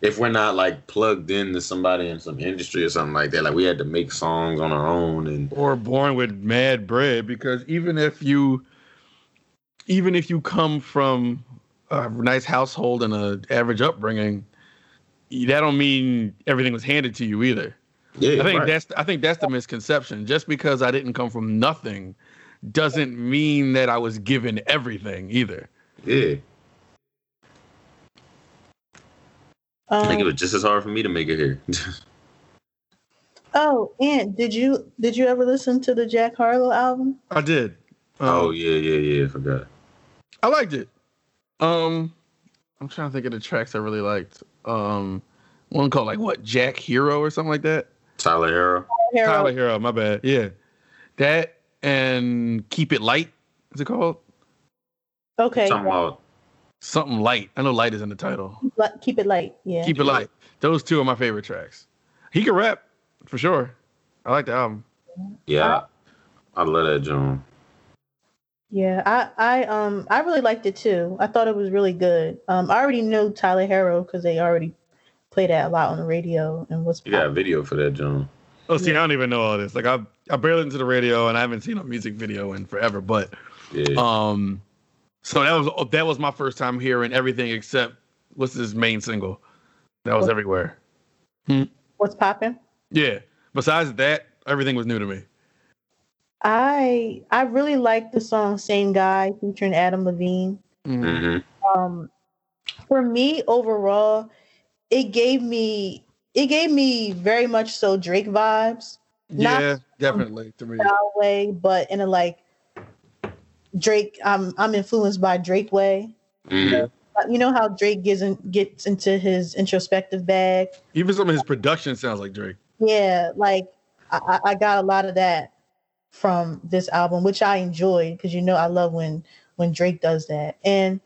If we're not, like, plugged into somebody in some industry or something like that, like, we had to make songs on our own. Or born with mad bread, because even if you come from a nice household and an average upbringing, that don't mean everything was handed to you either. Yeah, I think that's the misconception. Just because I didn't come from nothing doesn't mean that I was given everything either. Yeah. I think it was just as hard for me to make it here. Oh, and did you ever listen to the Jack Harlow album? I did. Oh yeah, I forgot. I liked it. I'm trying to think of the tracks I really liked. One called Jack Hero or something like that. Tyler Hero, my bad. Yeah. That and Keep It Light, is it called? Okay. Something light. I know light is in the title. Keep It Light. Yeah. Keep It Light. Those two are my favorite tracks. He can rap for sure. I like the album. Yeah. I love that John. Yeah. I really liked it too. I thought it was really good. I already knew Tyler Harrow because they already played that a lot on the radio and was. You got a video for that John. Oh, see, yeah. I don't even know all this. Like I barely listened to the radio and I haven't seen a music video in forever, but yeah. So that was my first time hearing everything except what's his main single that was everywhere. What's Poppin'? Yeah. Besides that, everything was new to me. I really liked the song "Same Guy" featuring Adam Levine. Mm-hmm. For me overall, it gave me very much so Drake vibes. Yeah, definitely to me. That way, but in a like. Drake, I'm influenced by Drake way. Mm-hmm. You know how Drake gets into his introspective bag. Even some of his production sounds like Drake. Yeah, like I got a lot of that from this album, which I enjoyed because I love when Drake does that. And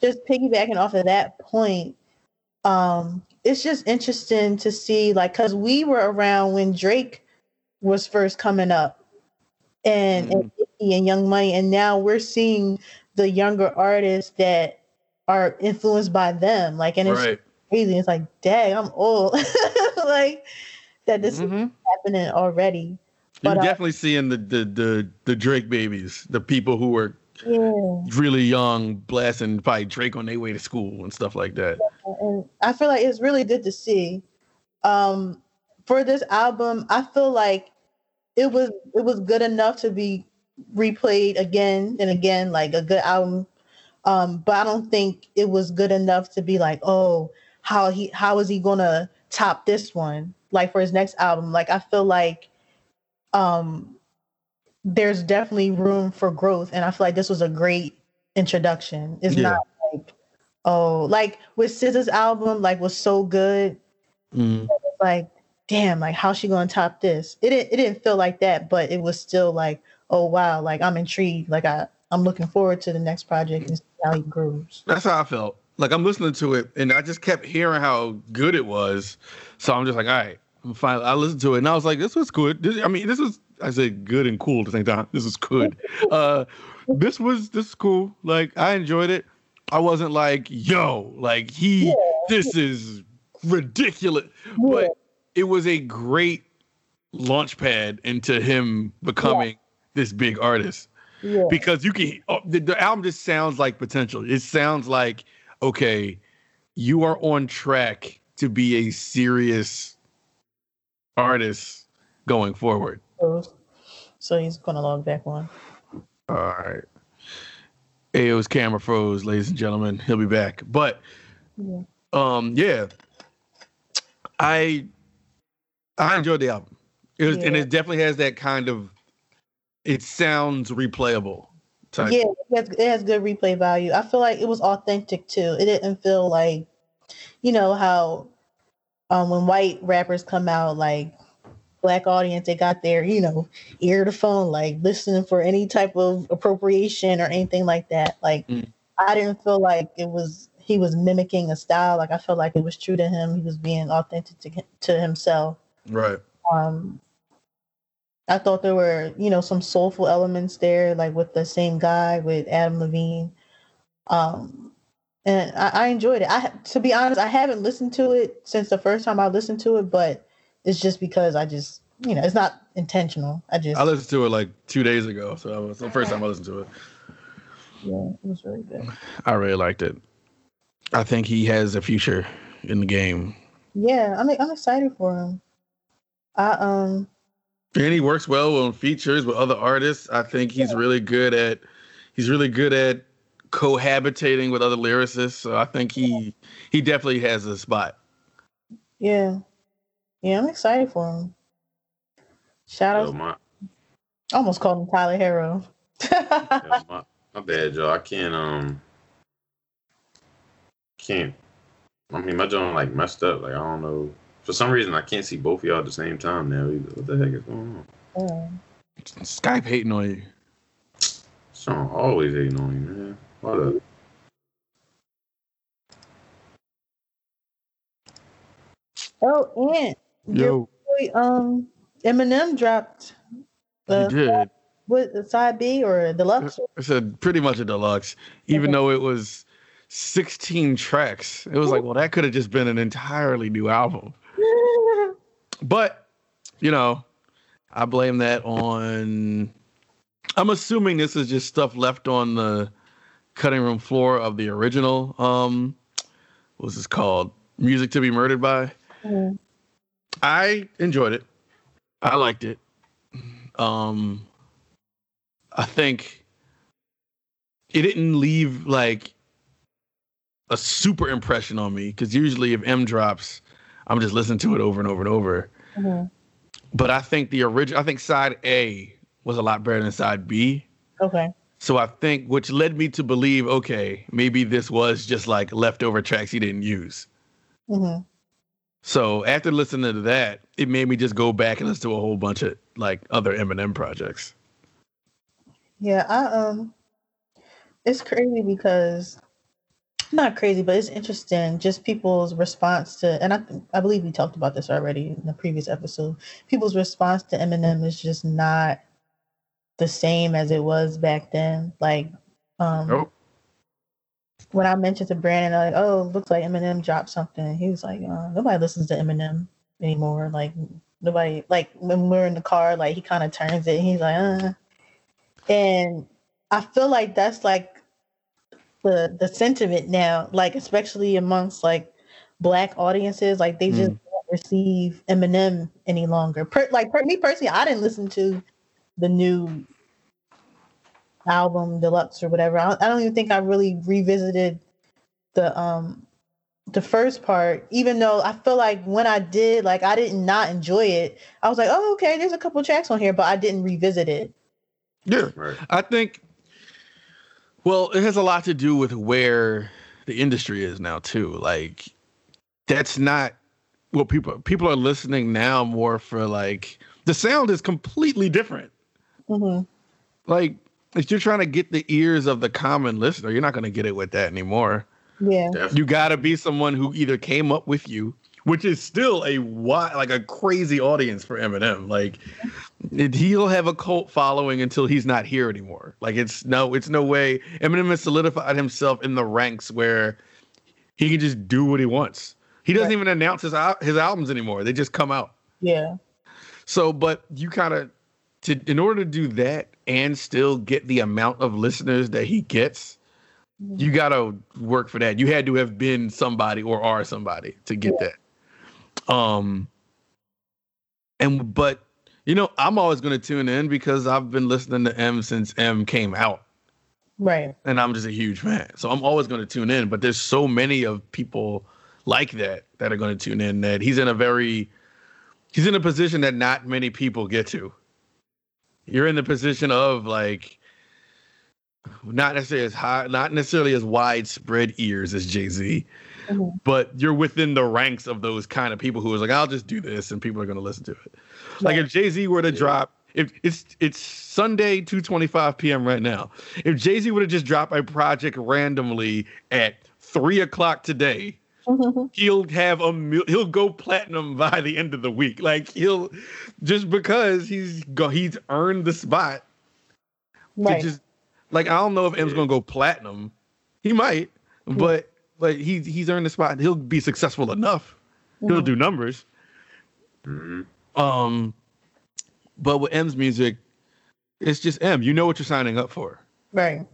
just piggybacking off of that point, it's just interesting to see, like, because we were around when Drake was first coming up, and and Young Money, and now we're seeing the younger artists that are influenced by them, like, and it's crazy. It's like, dang, I'm old. Like that this is happening already. But, you're definitely seeing the Drake babies, the people who were really young, blasting probably Drake on their way to school and stuff like that. Yeah, and I feel like it's really good to see. For this album, I feel like it was good enough to be replayed again and again, like a good album, but I don't think it was good enough to be like, oh, how is he gonna top this one, like, for his next album. Like, I feel like there's definitely room for growth, and I feel like this was a great introduction. It's not like, oh, like with SZA's album, like, was so good, like, damn, like, how's she gonna top this? It didn't feel like that, but it was still like, oh wow, like, I'm intrigued. Like, I'm looking forward to the next project and see how he grows. That's how I felt. Like, I'm listening to it and I just kept hearing how good it was. So I'm just like, all right, I'm fine. I listened to it and I was like, this was good. I said good and cool at the same time. This was good. This was cool. Like, I enjoyed it. I wasn't like, yo, like this is ridiculous. Yeah. But it was a great launch pad into him becoming this big artist, because you can. The album just sounds like potential. It sounds like, okay, you are on track to be a serious artist going forward. So he's gonna log back on. All right, Ao's camera froze, ladies and gentlemen. He'll be back, but I enjoyed the album. It was, and it definitely has that kind of. It sounds replayable type. Yeah, it has good replay value. I feel like it was authentic too. It didn't feel like, you know, how when white rappers come out, like black audience, they got their, you know, ear to phone, like listening for any type of appropriation or anything like that. Like I didn't feel like he was mimicking a style. Like I felt like it was true to him. He was being authentic to himself. Right. I thought there were, you know, some soulful elements there, like with the same guy, with Adam Levine. And I enjoyed it. To be honest, I haven't listened to it since the first time I listened to it, but it's just because I just, you know, it's not intentional. I listened to it like 2 days ago, so it's the first time I listened to it. Yeah, it was really good. I really liked it. I think he has a future in the game. Yeah, I'm excited for him. And he works well on features with other artists. I think he's really good at cohabitating with other lyricists. So I think he definitely has a spot. Yeah. Yeah, I'm excited for him. Shout out. I almost called him Tyler Harrow. My bad, y'all. I can't my jaw like messed up. Like I don't know. For some reason, I can't see both of y'all at the same time now either. What the heck is going on? Skype hating on you. Sean always hating on you, man. What up? Oh, and yo, boy, Eminem dropped. He did. What, the side B or deluxe? It's pretty much a deluxe, even though it was 16 tracks. It was like, well, that could have just been an entirely new album. But, you know, I blame that on... I'm assuming this is just stuff left on the cutting room floor of the original, what was this called? Music to be Murdered By. Mm-hmm. I enjoyed it. I liked it. I think it didn't leave, like, a super impression on me, because usually if M drops... I'm just listening to it over and over and over. Mm-hmm. But I think side A was a lot better than side B. Okay. So I think, which led me to believe, okay, maybe this was just like leftover tracks he didn't use. Mm-hmm. So after listening to that, it made me just go back and listen to a whole bunch of like other Eminem projects. Yeah. It's crazy because... Not crazy, but it's interesting. Just people's response to, and I believe we talked about this already in the previous episode. People's response to Eminem is just not the same as it was back then. Like, when I mentioned to Brandon, I'm like, "Oh, looks like Eminem dropped something," he was like, "Nobody listens to Eminem anymore. Like, nobody. Like when we're in the car, like he kind of turns it. And he's like, and I feel like that's like." The sentiment now, like especially amongst like black audiences, like they just don't receive Eminem any longer. Me personally, I didn't listen to the new album deluxe or whatever. I don't even think I really revisited the first part, even though I feel like when I did, like I did not enjoy it. I was like, oh okay, there's a couple tracks on here, but I didn't revisit it. Yeah, right. I think. Well, it has a lot to do with where the industry is now, too. Like, that's not what people are listening now more for, like, the sound is completely different. Mm-hmm. Like, if you're trying to get the ears of the common listener, you're not going to get it with that anymore. Yeah. You got to be someone who either came up with you, which is still a crazy audience for Eminem. Like, he'll have a cult following until he's not here anymore. Like, it's no way. Eminem has solidified himself in the ranks where he can just do what he wants. He doesn't even announce his albums anymore. They just come out. Yeah. So, but you in order to do that and still get the amount of listeners that he gets, you got to work for that. You had to have been somebody or are somebody to get that. But you know, I'm always going to tune in because I've been listening to M since M came out. Right. And I'm just a huge fan. So I'm always going to tune in, but there's so many of people like that are going to tune in that he's in a position that not many people get to. You're in the position of like, not necessarily as high, not necessarily as widespread ears as Jay-Z, mm-hmm. but you're within the ranks of those kind of people who is like, I'll just do this and people are going to listen to it. Yeah. Like if Jay-Z were to drop, if it's Sunday 2:25 p.m. right now, if Jay-Z would have just dropped a project randomly at 3 o'clock today, mm-hmm. he'll go platinum by the end of the week. Like he'll just because he's earned the spot. Right. To just, like I don't know if M's gonna go platinum. He might, but like he's earned the spot. He'll be successful enough. Mm-hmm. He'll do numbers. Mm-hmm. But with M's music, it's just M. You know what you're signing up for, right?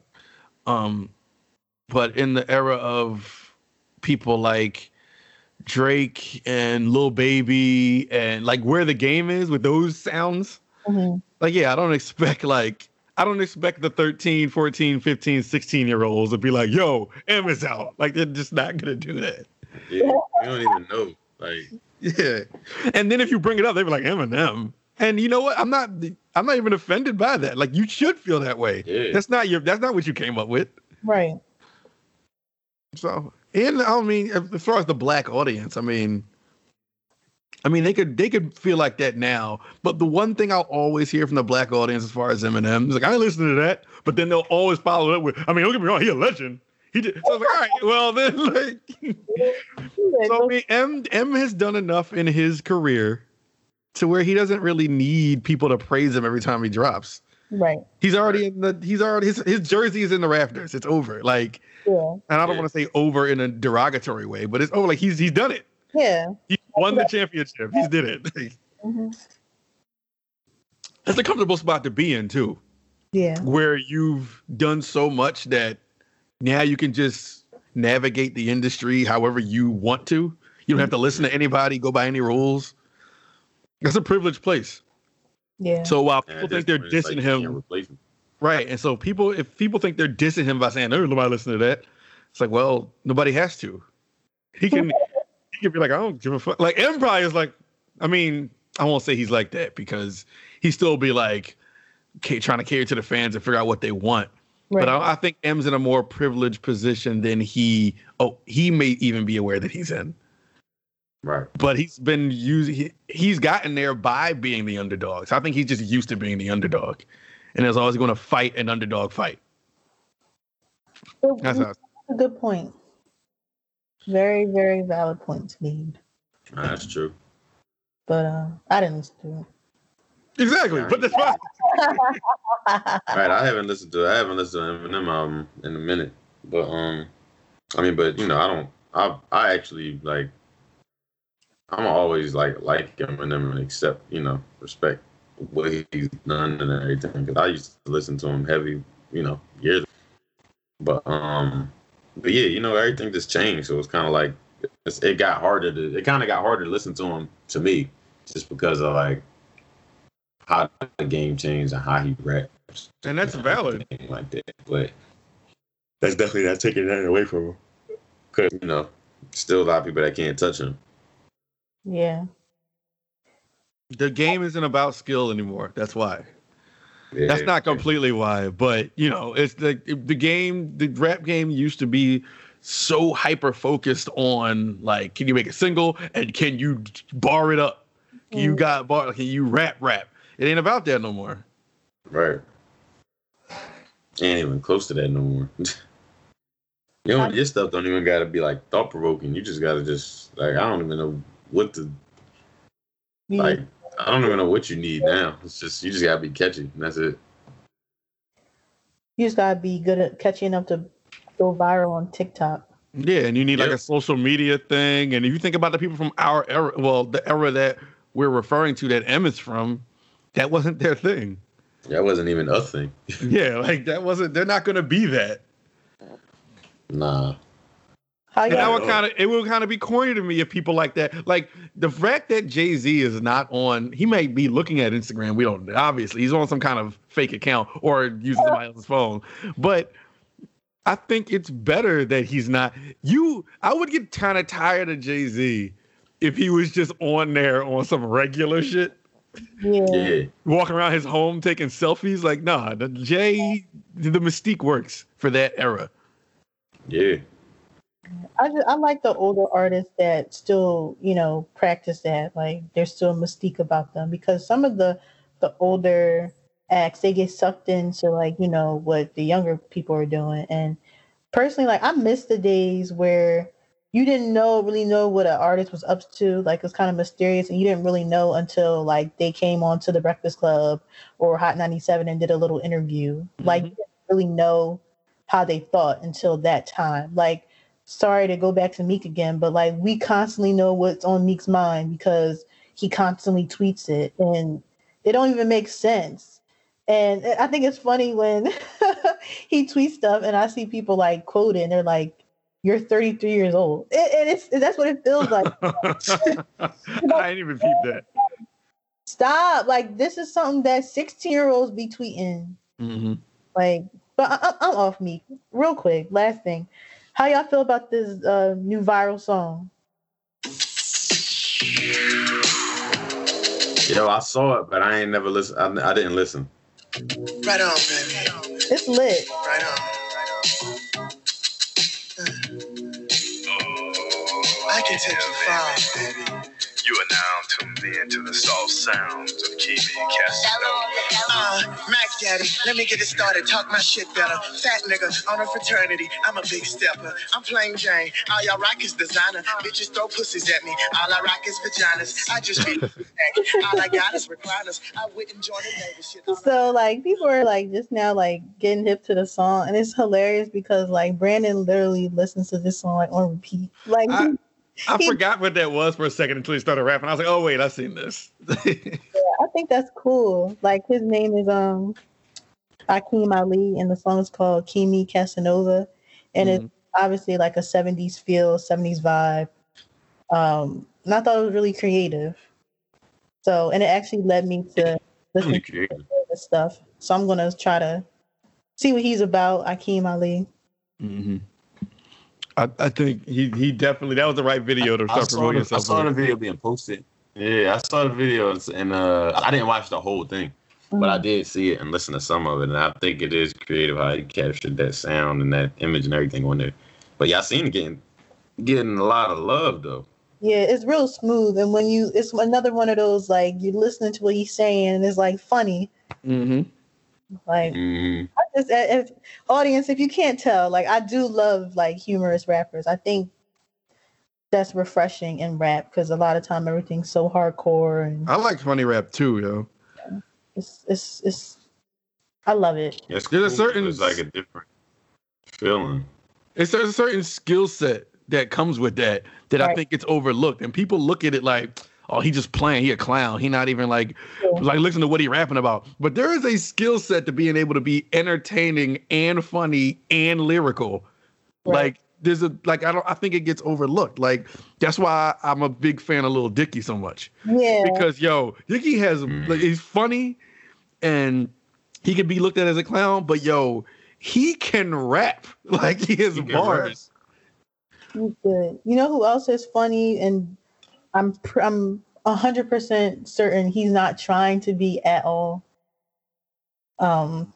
But in the era of people like Drake and Lil Baby and like where the game is with those sounds, mm-hmm. like yeah, I don't expect the 13, 14, 15, 16-year-olds to be like, yo, M is out. Like, they're just not going to do that. Yeah, we don't even know. Like, yeah. And then if you bring it up, they be like, Eminem. And you know what? I'm not even offended by that. Like, you should feel that way. Yeah. That's not what you came up with. Right. So, and I mean, as far as the black audience, I mean, they could feel like that now, but the one thing I'll always hear from the black audience as far as Eminem is like, I ain't listening to that, but then they'll always follow it up with, I mean, don't get me wrong, he a legend. He did. So I was like, all right, well then, like, so I mean, M has done enough in his career to where he doesn't really need people to praise him every time he drops. Right. He's already his jersey is in the rafters. It's over. Like, yeah. And I don't want to say over in a derogatory way, but it's over. Like he's done it. Yeah. He won the championship. He did it. Mm-hmm. It's a comfortable spot to be in, too. Yeah. Where you've done so much that now you can just navigate the industry however you want to. You don't have to listen to anybody, go by any rules. That's a privileged place. Yeah. So while people think they're dissing him. Right. And so if people think they're dissing him by saying, oh, nobody listen to that, it's like, well, nobody has to. He can... You'd be like, I don't give a fuck. Like, M probably is like, I mean, I won't say he's like that because he still be like trying to cater to the fans and figure out what they want. Right. But I think M's in a more privileged position than he may even be aware that he's in. Right. But he's been he's gotten there by being the underdog. So I think he's just used to being the underdog, and is always going to fight an underdog fight. That's a good point. Very, very valid points made. That's true. But I didn't listen to it. Exactly. But that's fine. Right, I haven't listened to Eminem album in a minute. But I'm always like Eminem and accept, you know, respect what he's done and everything. Because I used to listen to him heavy, you know, years ago. But yeah, you know, everything just changed. So it's kind of like it got harder to listen to him to me, just because of like how the game changed and how he raps. And that's valid. Like that, but that's definitely not taking that away from him. Cause you know, still a lot of people that can't touch him. Yeah. The game isn't about skill anymore. That's why. Yeah, that's not completely why, but you know, it's the game. The rap game used to be so hyper focused on like, can you make a single and can you bar it up? Mm. You got bar, like, can you rap? It ain't about that no more. Right. Ain't even close to that no more. You know, your stuff don't even gotta be like thought provoking. You just gotta like I don't even know what to like. I don't even know what you need now. It's just you just gotta be catchy. And that's it. You just gotta be good at catchy enough to go viral on TikTok. Yeah, and you need like a social media thing. And if you think about the people from our era, well, the era that we're referring to that M is from, that wasn't their thing. That wasn't even a thing. Yeah, like that wasn't. They're not gonna be that. Nah. It will kind of be corny to me if people like that. Like the fact that Jay-Z is not on, he may be looking at Instagram. We don't obviously. He's on some kind of fake account or using somebody else's phone. But I think it's better that he's not. I would get kind of tired of Jay-Z if he was just on there on some regular shit. Yeah. Walking around his home taking selfies. Like, nah, the mystique works for that era. Yeah. I like the older artists that still, you know, practice that. Like, there's still mystique about them, because some of the older acts, they get sucked into, like, you know, what the younger people are doing. And personally, like, I miss the days where you didn't really know what an artist was up to. Like, it was kind of mysterious, and you didn't really know until, like, they came on to The Breakfast Club or Hot 97 and did a little interview. Mm-hmm. Like, you didn't really know how they thought until that time. Like, sorry to go back to Meek again, but, like, we constantly know what's on Meek's mind because he constantly tweets it, and it don't even make sense. And I think it's funny when he tweets stuff and I see people, like, quote it, and they're like, "You're 33 years old," and that's what it feels like. I didn't even peep that. Stop! Like, this is something that 16-year-olds be tweeting. Mm-hmm. Like, but I'm off Meek. Real quick, last thing. How y'all feel about this new viral song? You know, I saw it, but I ain't never listen. I didn't listen. Right on, baby. It's lit. Right on. I can take you far, baby. You are now tuned in to the soft sounds of Keemy Casanova. Mac Daddy, let me get it started. Talk my shit better. Fat nigga, on a fraternity. I'm a big stepper. I'm plain Jane. All y'all rock is designer. Bitches throw pussies at me. All I rock is vaginas. I just be all I got is recliners. I wouldn't join the neighbor shit. So, like, people are, like, just now, like, getting hip to the song. And it's hilarious because, like, Brandon literally listens to this song, like, on repeat. Like, I forgot what that was for a second until he started rapping. I was like, "Oh wait, I've seen this." Yeah, I think that's cool. Like, his name is Akeem Ali, and the song is called Keemy Casanova, and it's obviously like a '70s feel, '70s vibe. And I thought it was really creative. So, and it actually led me to listen to this stuff. So I'm gonna try to see what he's about, Akeem Ali. Mm-hmm. I think he definitely, that was the right video to start promoting yourself. I saw the video being posted. Yeah, I saw the video, and I didn't watch the whole thing, but I did see it and listen to some of it, and I think it is creative how he captured that sound and that image and everything on there. But yeah, I seen it getting a lot of love though. Yeah, it's real smooth, and when it's another one of those, like, you're listening to what he's saying and it's like funny. Mm-hmm. Like, I just, audience, if you can't tell, like, I do love, like, humorous rappers. I think that's refreshing in rap because a lot of time everything's so hardcore. And I like funny rap too, yo. Yeah. It's I love it. Yes, there's a certain, it's like a different feeling. There's a certain skill set that comes with that right. I think it's overlooked, and people look at it like, oh, he just playing. He a clown. He not even like listen to what he rapping about. But there is a skill set to being able to be entertaining and funny and lyrical. Right. Like, there's a, like, I think it gets overlooked. Like, that's why I'm a big fan of Lil Dicky so much. Yeah. Because yo, Dicky has like, he's funny, and he could be looked at as a clown. But yo, he can rap. Like, he has bars. He's good. You know who else is funny and? I'm 100% certain he's not trying to be at all.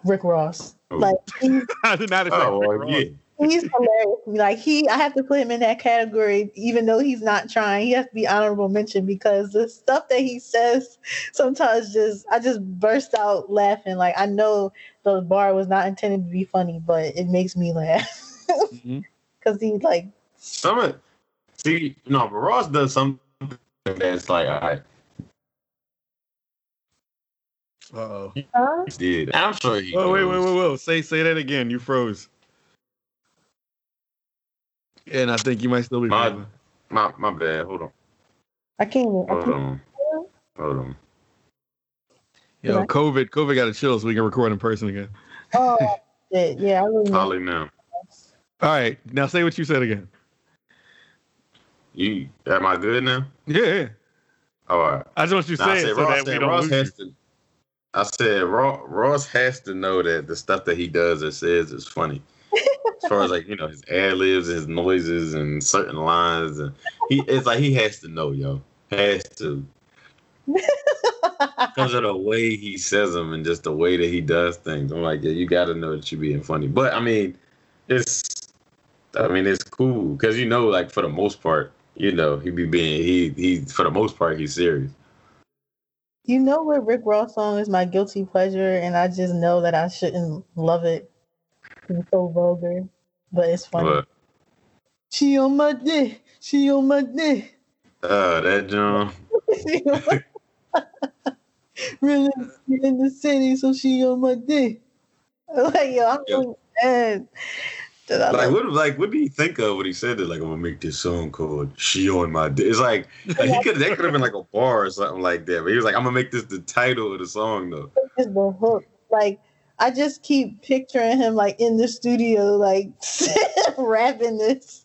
Rick Ross. Oh. Like, I did not expect Rick Ross. Yeah. He's hilarious. Like, I have to put him in that category, even though he's not trying. He has to be honorable mention because the stuff that he says sometimes I just burst out laughing. Like, I know the bar was not intended to be funny, but it makes me laugh because he's like summit. See, no, but Ross does something. That's like, all right. Uh-oh. He did. I'm sure he knows. Wait. Say that again. You froze. And I think you might still be my bad. Hold on. I can't. Hold on. Yo, yeah. COVID got to chill so we can record in person again. Oh, shit. Yeah, I really probably now. All right. Now say what you said again. You am I good now? Yeah. All right. I just want you to say it so that we don't lose you. I said Ross has to know that the stuff that he does or says is funny. As far as, like, you know, his ad libs, his noises, and certain lines, and it's like he has to know, yo. Has to. Because of the way he says them and just the way that he does things. I'm like, yeah, you got to know that you're being funny. But, I mean, it's cool. Because, you know, like, for the most part, you know, for the most part, he's serious. You know what, Rick Ross song is my guilty pleasure, and I just know that I shouldn't love it. It's so vulgar, but it's funny. What? She on my dick. She on my dick. Oh, that John. Really in the city, so she on my dick. Like, yo, I'm so mad. What do you think of when he said that? Like, I'm gonna make this song called "She on My Dick." It's like that could have been like a bar or something like that. But he was like, I'm gonna make this the title of the song though. It's the hook. Like, I just keep picturing him like in the studio, like rapping this.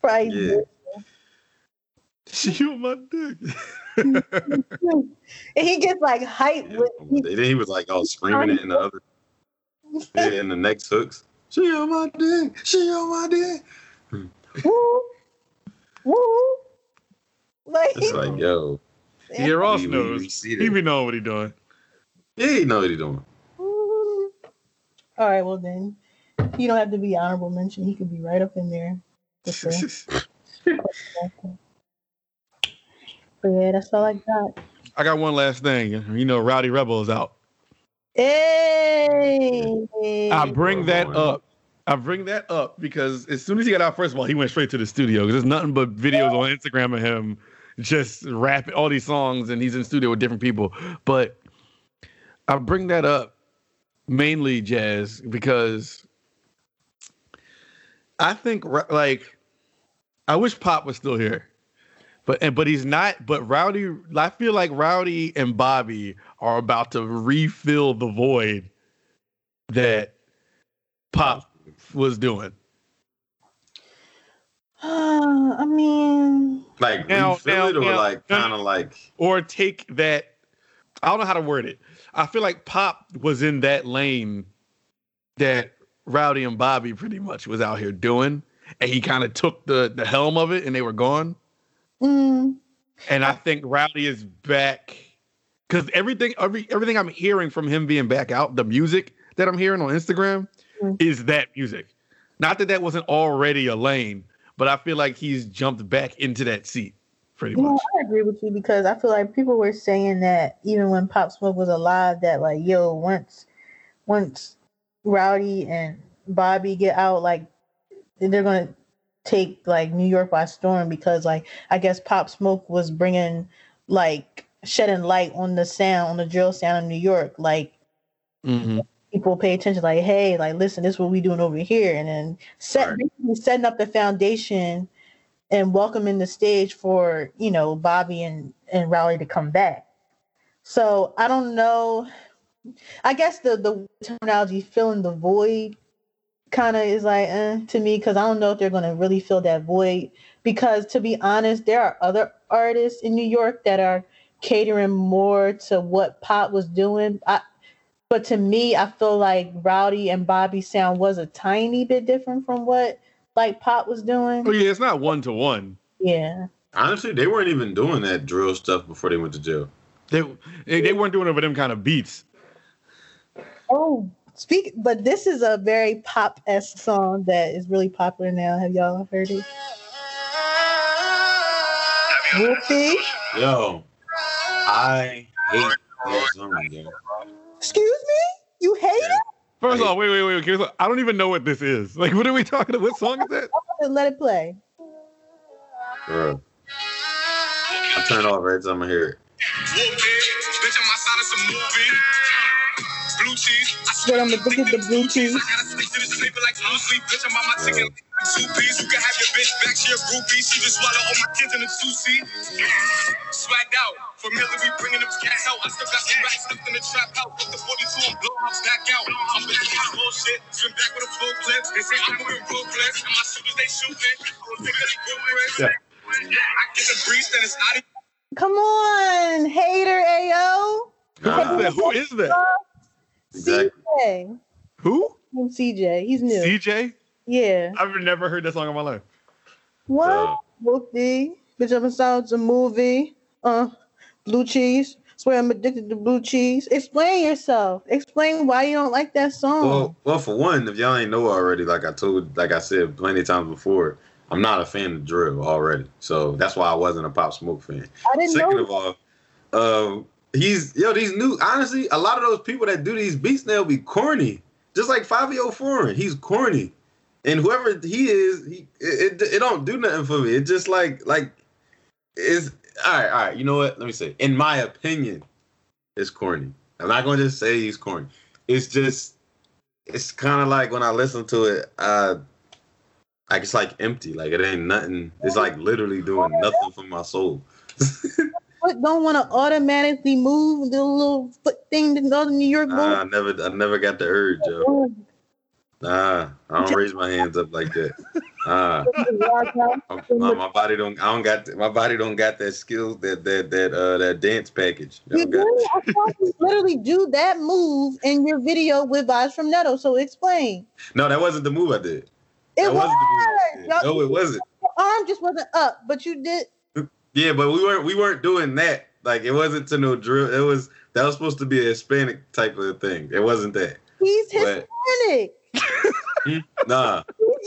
Probably. Yeah. She on my dick. And he gets like hype. Then he was like all screaming it in the other, in the next hooks. She on my dick. She on my dick. Woo, woo. Like, it's like, yo. Yeah, Ross knows. He be knowing what he doing. Yeah, he know what he doing. All right, well then, he don't have to be honorable mention. He could be right up in there. But yeah, that's all I got. I got one last thing. You know, Rowdy Rebel is out. Hey! I bring that up because as soon as he got out, first of all, he went straight to the studio because there's nothing but videos on Instagram of him just rapping all these songs, and he's in the studio with different people. But I bring that up mainly, Jazz, because I think like I wish Pop was still here. But he's not. But Rowdy, I feel like Rowdy and Bobby are about to refill the void that Pop was doing. I mean, like refill it, or like kind of like, or take that. I don't know how to word it. I feel like Pop was in that lane that Rowdy and Bobby pretty much was out here doing, and he kind of took the helm of it, and they were gone. Mm. And I think Rowdy is back because everything I'm hearing from him being back out, the music that I'm hearing on Instagram is that music. Not that wasn't already a lane, but I feel like he's jumped back into that seat pretty much. I agree with you because I feel like people were saying that even when Pop Smoke was alive, that like, yo, once Rowdy and Bobby get out, like they're gonna take like New York by storm because like I guess Pop Smoke was bringing like shedding light on the sound, on the drill sound in New York. Like people pay attention, like, hey, like listen, this is what we doing over here, and then setting up the foundation and welcoming the stage for, you know, Bobby and Rowdy to come back. So I don't know. I guess the terminology filling the void kind of is like to me because I don't know if they're going to really fill that void because to be honest, there are other artists in New York that are catering more to what Pop was doing. But to me, I feel like Rowdy and Bobby's sound was a tiny bit different from what like Pop was doing. Oh yeah, it's not one to one. Yeah. Honestly, they weren't even doing that drill stuff before they went to jail. They weren't doing it with them kind of beats. Oh. But this is a very pop-esque song that is really popular now. Have y'all heard it? Whoopie. Yo, I hate that song, yo. Excuse me? You hate it? First of all, wait. I don't even know what this is. Like, what are we talking about? What song is that? Let it play. Girl. I turn it off every time I hear it. Bitch, on my side of some movie. Blue cheese. I swear I'm addicted to the blue cheese. I gotta stick to the sleep like blue sleep. Bitch, I'm on my chicken. Two-piece. You can have your bitch back. She a groupie. She just swallowed all my kids in a two-seat. Swagged out. From Hillary, we bringing them cats out. I still got some racks stuffed in the trap out. With the 42, I'm blowing my back out. I'm with my bullshit. Swim back with a full clip. They say I'm moving real clips. And my shooters, they shooting. I get the breeze and it's out of. Come on, hater, Ayo. Who is that? Exactly. CJ. Who? CJ. He's new. CJ? Yeah. I've never heard that song in my life. What? Whoopie. Bitch, I'm inside the movie. Blue cheese. Swear I'm addicted to blue cheese. Explain yourself. Explain why you don't like that song. Well, for one, if y'all ain't know already, like I said plenty of times before, I'm not a fan of drill already. So that's why I wasn't a Pop Smoke fan. Second of all, honestly, a lot of those people that do these beats now be corny. Just like Fabio Foreign, he's corny. And whoever he is, it don't do nothing for me. It's just like it's all right. You know what? Let me say, in my opinion, it's corny. I'm not going to just say he's corny. It's just, it's kind of like when I listen to it, like it's like empty. Like it ain't nothing. It's like literally doing nothing for my soul. Don't want to automatically move the little foot thing to go to New York. I never got the urge, yo. Nah, I don't raise my hands up like that. My body don't got that skill, that dance package. I literally do that move in your video with Vibes from Neto. So explain. No, that wasn't the move I did. It wasn't. No, it wasn't. Your arm just wasn't up, but you did. Yeah, but we weren't doing that. Like it wasn't to no drill. That was supposed to be a Hispanic type of thing. It wasn't that. He's Hispanic. Nah.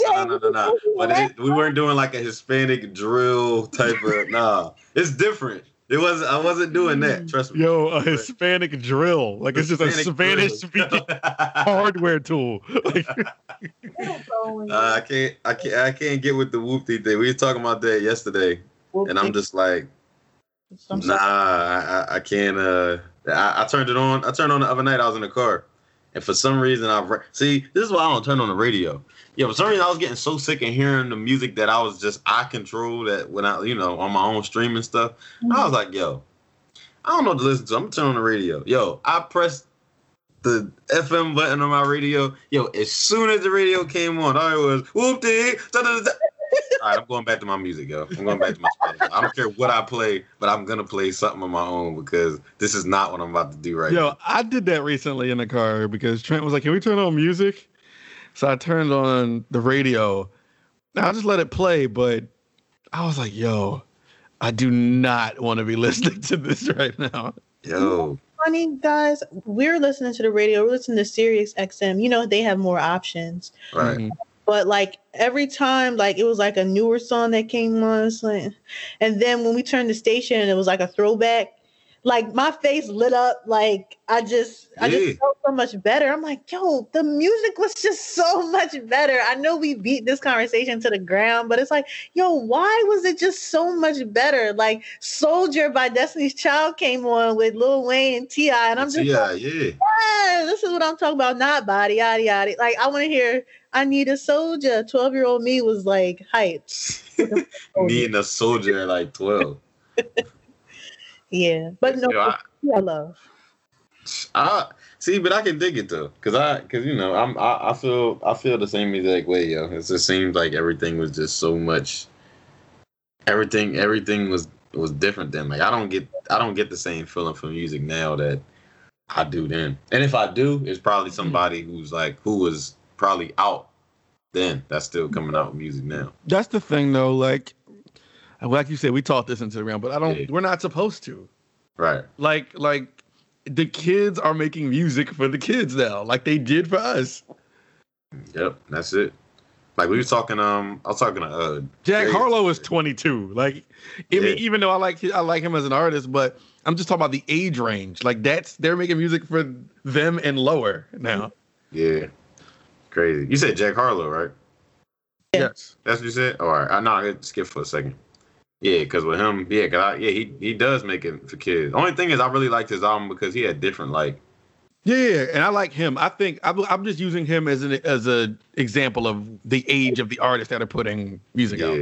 But we weren't doing like a Hispanic drill type of. Nah, it's different. I wasn't doing that. Trust me. Yo, a Hispanic drill. Like it's just a Spanish-speaking hardware tool. Like, I can't get with the whoopty thing. We were talking about that yesterday. And I'm just like, nah, I can't. I turned it on. I turned on the other night. I was in the car, and for some reason, see. This is why I don't turn on the radio. Yeah, for some reason, I was getting so sick of hearing the music that I was just I control that when I, you know, on my own streaming stuff. Mm-hmm. I was like, yo, I don't know what to listen to. I'm gonna turn on the radio. Yo, I pressed the FM button on my radio. Yo, as soon as the radio came on, I was whoop-dee, da-da-da-da. All right, I'm going back to my music, yo. I'm going back to my Spotify. I don't care what I play, but I'm going to play something on my own because this is not what I'm about to do right now. Yo, I did that recently in the car because Trent was like, can we turn on music? So I turned on the radio. I just let it play, but I was like, yo, I do not want to be listening to this right now. Yo. Funny, guys, we're listening to the radio. We're listening to Sirius XM. You know, they have more options. Right. Mm-hmm. But, like, every time, like, it was, like, a newer song that came on. And then when we turned the station, it was, like, a throwback. Like, my face lit up. Like, I just felt so much better. I'm like, yo, the music was just so much better. I know we beat this conversation to the ground, but it's like, yo, why was it just so much better? Like, Soldier by Destiny's Child came on with Lil Wayne and T.I. And I'm just like, yeah, this is what I'm talking about. Not body, yaddy, yaddy. Like, I want to hear... I need a soldier. 12-year-old me was like hyped. Needing a soldier at like 12. Yeah, but no, I love. I see, but I can dig it though, cause you know I feel the same exact way, yo. It just seems like everything was just so much. Everything was different then. Like I don't get the same feeling from music now that I do then. And if I do, it's probably somebody who's like who was probably out then that's still coming out with music now. That's the thing though, like you said, we taught this into the ground, but we're not supposed to. Right. Like the kids are making music for the kids now, like they did for us. Yep, that's it. Like we were talking, I was talking to Jack Harlow is 22. Like even though I like him as an artist, but I'm just talking about the age range. Like they're making music for them and lower now. Yeah. Crazy. You said Jack Harlow, right? Yes. That's what you said? All right. I skipped for a second. Yeah, because with him, he does make it for kids. The only thing is I really liked his album because he had different, like... Yeah, and I like him. I think I'm just using him as an example of the age of the artists that are putting music out.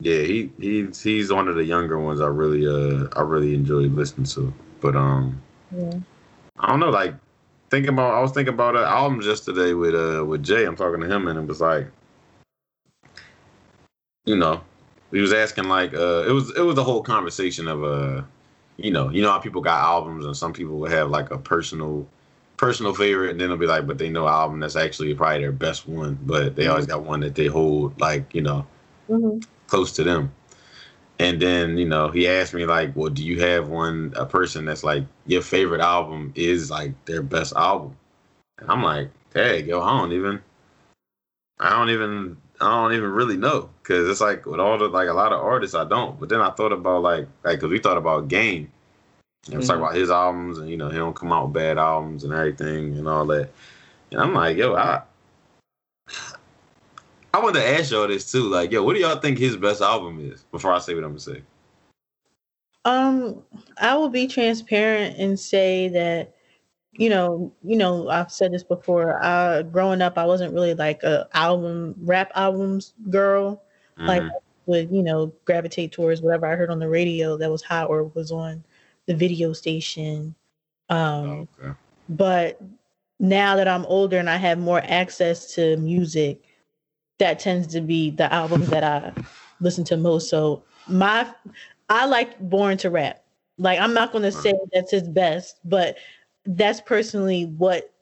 Yeah, he's one of the younger ones I really enjoy listening to. But, I don't know, like... I was thinking about an album just today with Jay. I'm talking to him and it was like, you know, he was asking like, it was the whole conversation of, you know how people got albums and some people would have like a personal favorite and then it'll be like, but they know an album that's actually probably their best one, but they always got one that they hold like, you know, close to them. And then, you know, he asked me, like, well, do you have a person that's, like, your favorite album is, like, their best album? And I'm like, hey, yo, I don't even really know. Because it's, like, with all the, like, a lot of artists, I don't. But then I thought about, like, because we thought about Game. And it was like about his albums and, you know, he don't come out with bad albums and everything and all that. And I'm like, yo, I wanted to ask y'all this, too. Like, yo, what do y'all think his best album is before I say what I'm going to say? I will be transparent and say that, you know, I've said this before. Growing up, I wasn't really like a rap albums girl. Mm-hmm. Like, I would, you know, gravitate towards whatever I heard on the radio that was hot or was on the video station. Okay. But now that I'm older and I have more access to music, that tends to be the albums that I listen to most. So I like Born to Rap. Like, I'm not going to say that's his best, but that's personally what,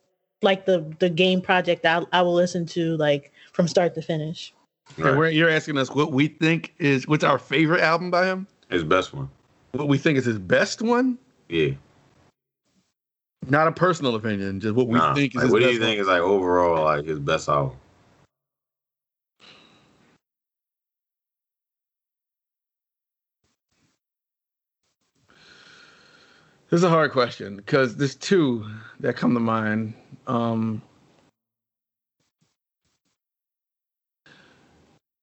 like, the Game project I will listen to, like, from start to finish. Right. And you're asking us what we think is, what's our favorite album by him? His best one. What we think is his best one? Yeah. Not a personal opinion, just what we think is his best. What do you think is, like, overall, like, his best album? This is a hard question because there's two that come to mind.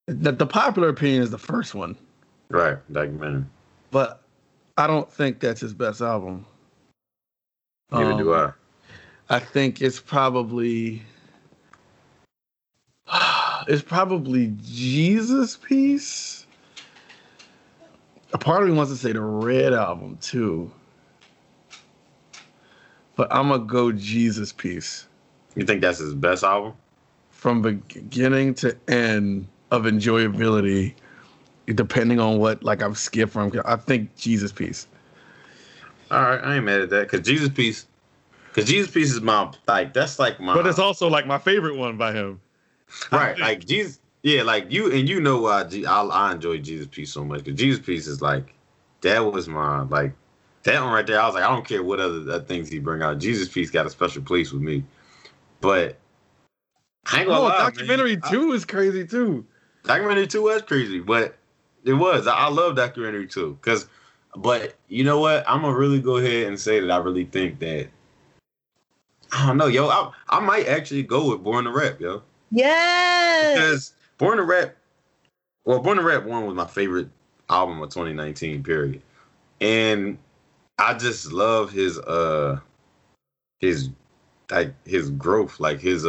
The popular opinion is the first one. Right, Documentary. But I don't think that's his best album. Neither do I. I think it's probably... It's probably Jesus Peace. A part of me wants to say the Red album, too. But I'm going to go Jesus Peace. You think that's his best album? From beginning to end of enjoyability, depending on what, like, I'm skipped from. I think Jesus Peace. All right. I ain't mad at that. Because Jesus Peace is my, like, that's like my. But it's also, like, my favorite one by him. Right. Like, Jesus. Yeah. Like, you, and you know why I enjoy Jesus Peace so much. Because Jesus Peace is, like, that was my, like, that one right there, I was like, I don't care what other things he bring out. Jesus Peace got a special place with me. But I ain't gonna lie, Documentary 2 is crazy too. Documentary 2 was crazy, but it was. I love Documentary 2 because, but you know what? I'm gonna really go ahead and say that I really think that. I don't know, yo. I might actually go with Born to Rap, yo. Yes. Because Born to Rap 1 was my favorite album of 2019. Period. And I just love his growth, like his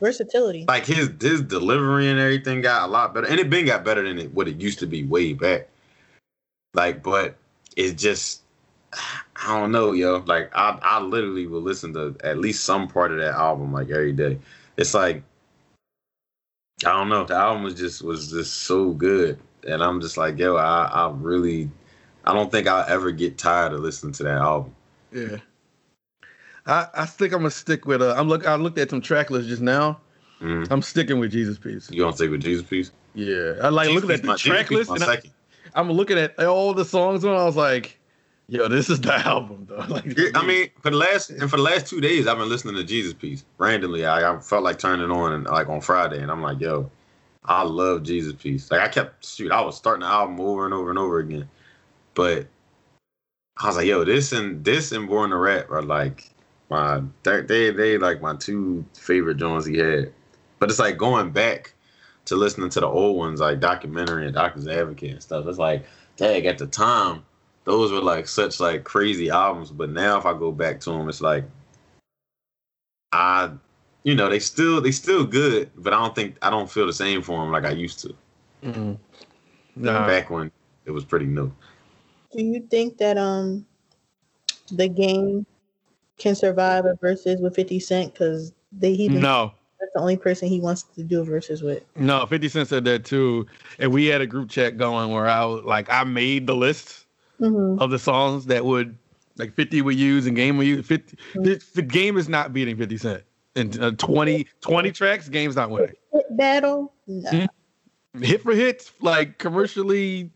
versatility, like his delivery and everything got a lot better, and it got better than what it used to be way back. Like, but it's just, I don't know, yo. Like, I literally will listen to at least some part of that album like every day. It's like, I don't know, the album was just so good, and I'm just like, yo, I really. I don't think I'll ever get tired of listening to that album. Yeah. I think I'm going to stick with... I looked at some track lists just now. Mm-hmm. I'm sticking with Jesus Peace. You going to stick with Jesus Peace? Yeah. I like looking at the track list. And I'm looking at all the songs on it. I was like, yo, this is the album, though. Like, I mean, for the last 2 days, I've been listening to Jesus Peace. Randomly, I felt like turning it on and, like, on Friday, and I'm like, yo, I love Jesus Peace. Like, I was starting the album over and over and over again. But I was like, yo, this and Born to Rap are like they like my two favorite joints he had. But it's like going back to listening to the old ones, like Documentary and Doctor's Advocate and stuff. It's like, dang, at the time, those were like such like crazy albums. But now if I go back to them, it's like, they still good, but I don't feel the same for them like I used to. Mm-hmm. Nah. Back when it was pretty new. Do you think that the Game can survive a versus with 50 Cent? Because that's the only person he wants to do a versus with. No, 50 Cent said that too. And we had a group chat going where I was like, I made the list of the songs that would, like, 50 would use and Game would use. 50. Mm-hmm. The Game is not beating 50 Cent. And 20 tracks, Game's not winning. Hit battle? No. Hit for hits, like, commercially...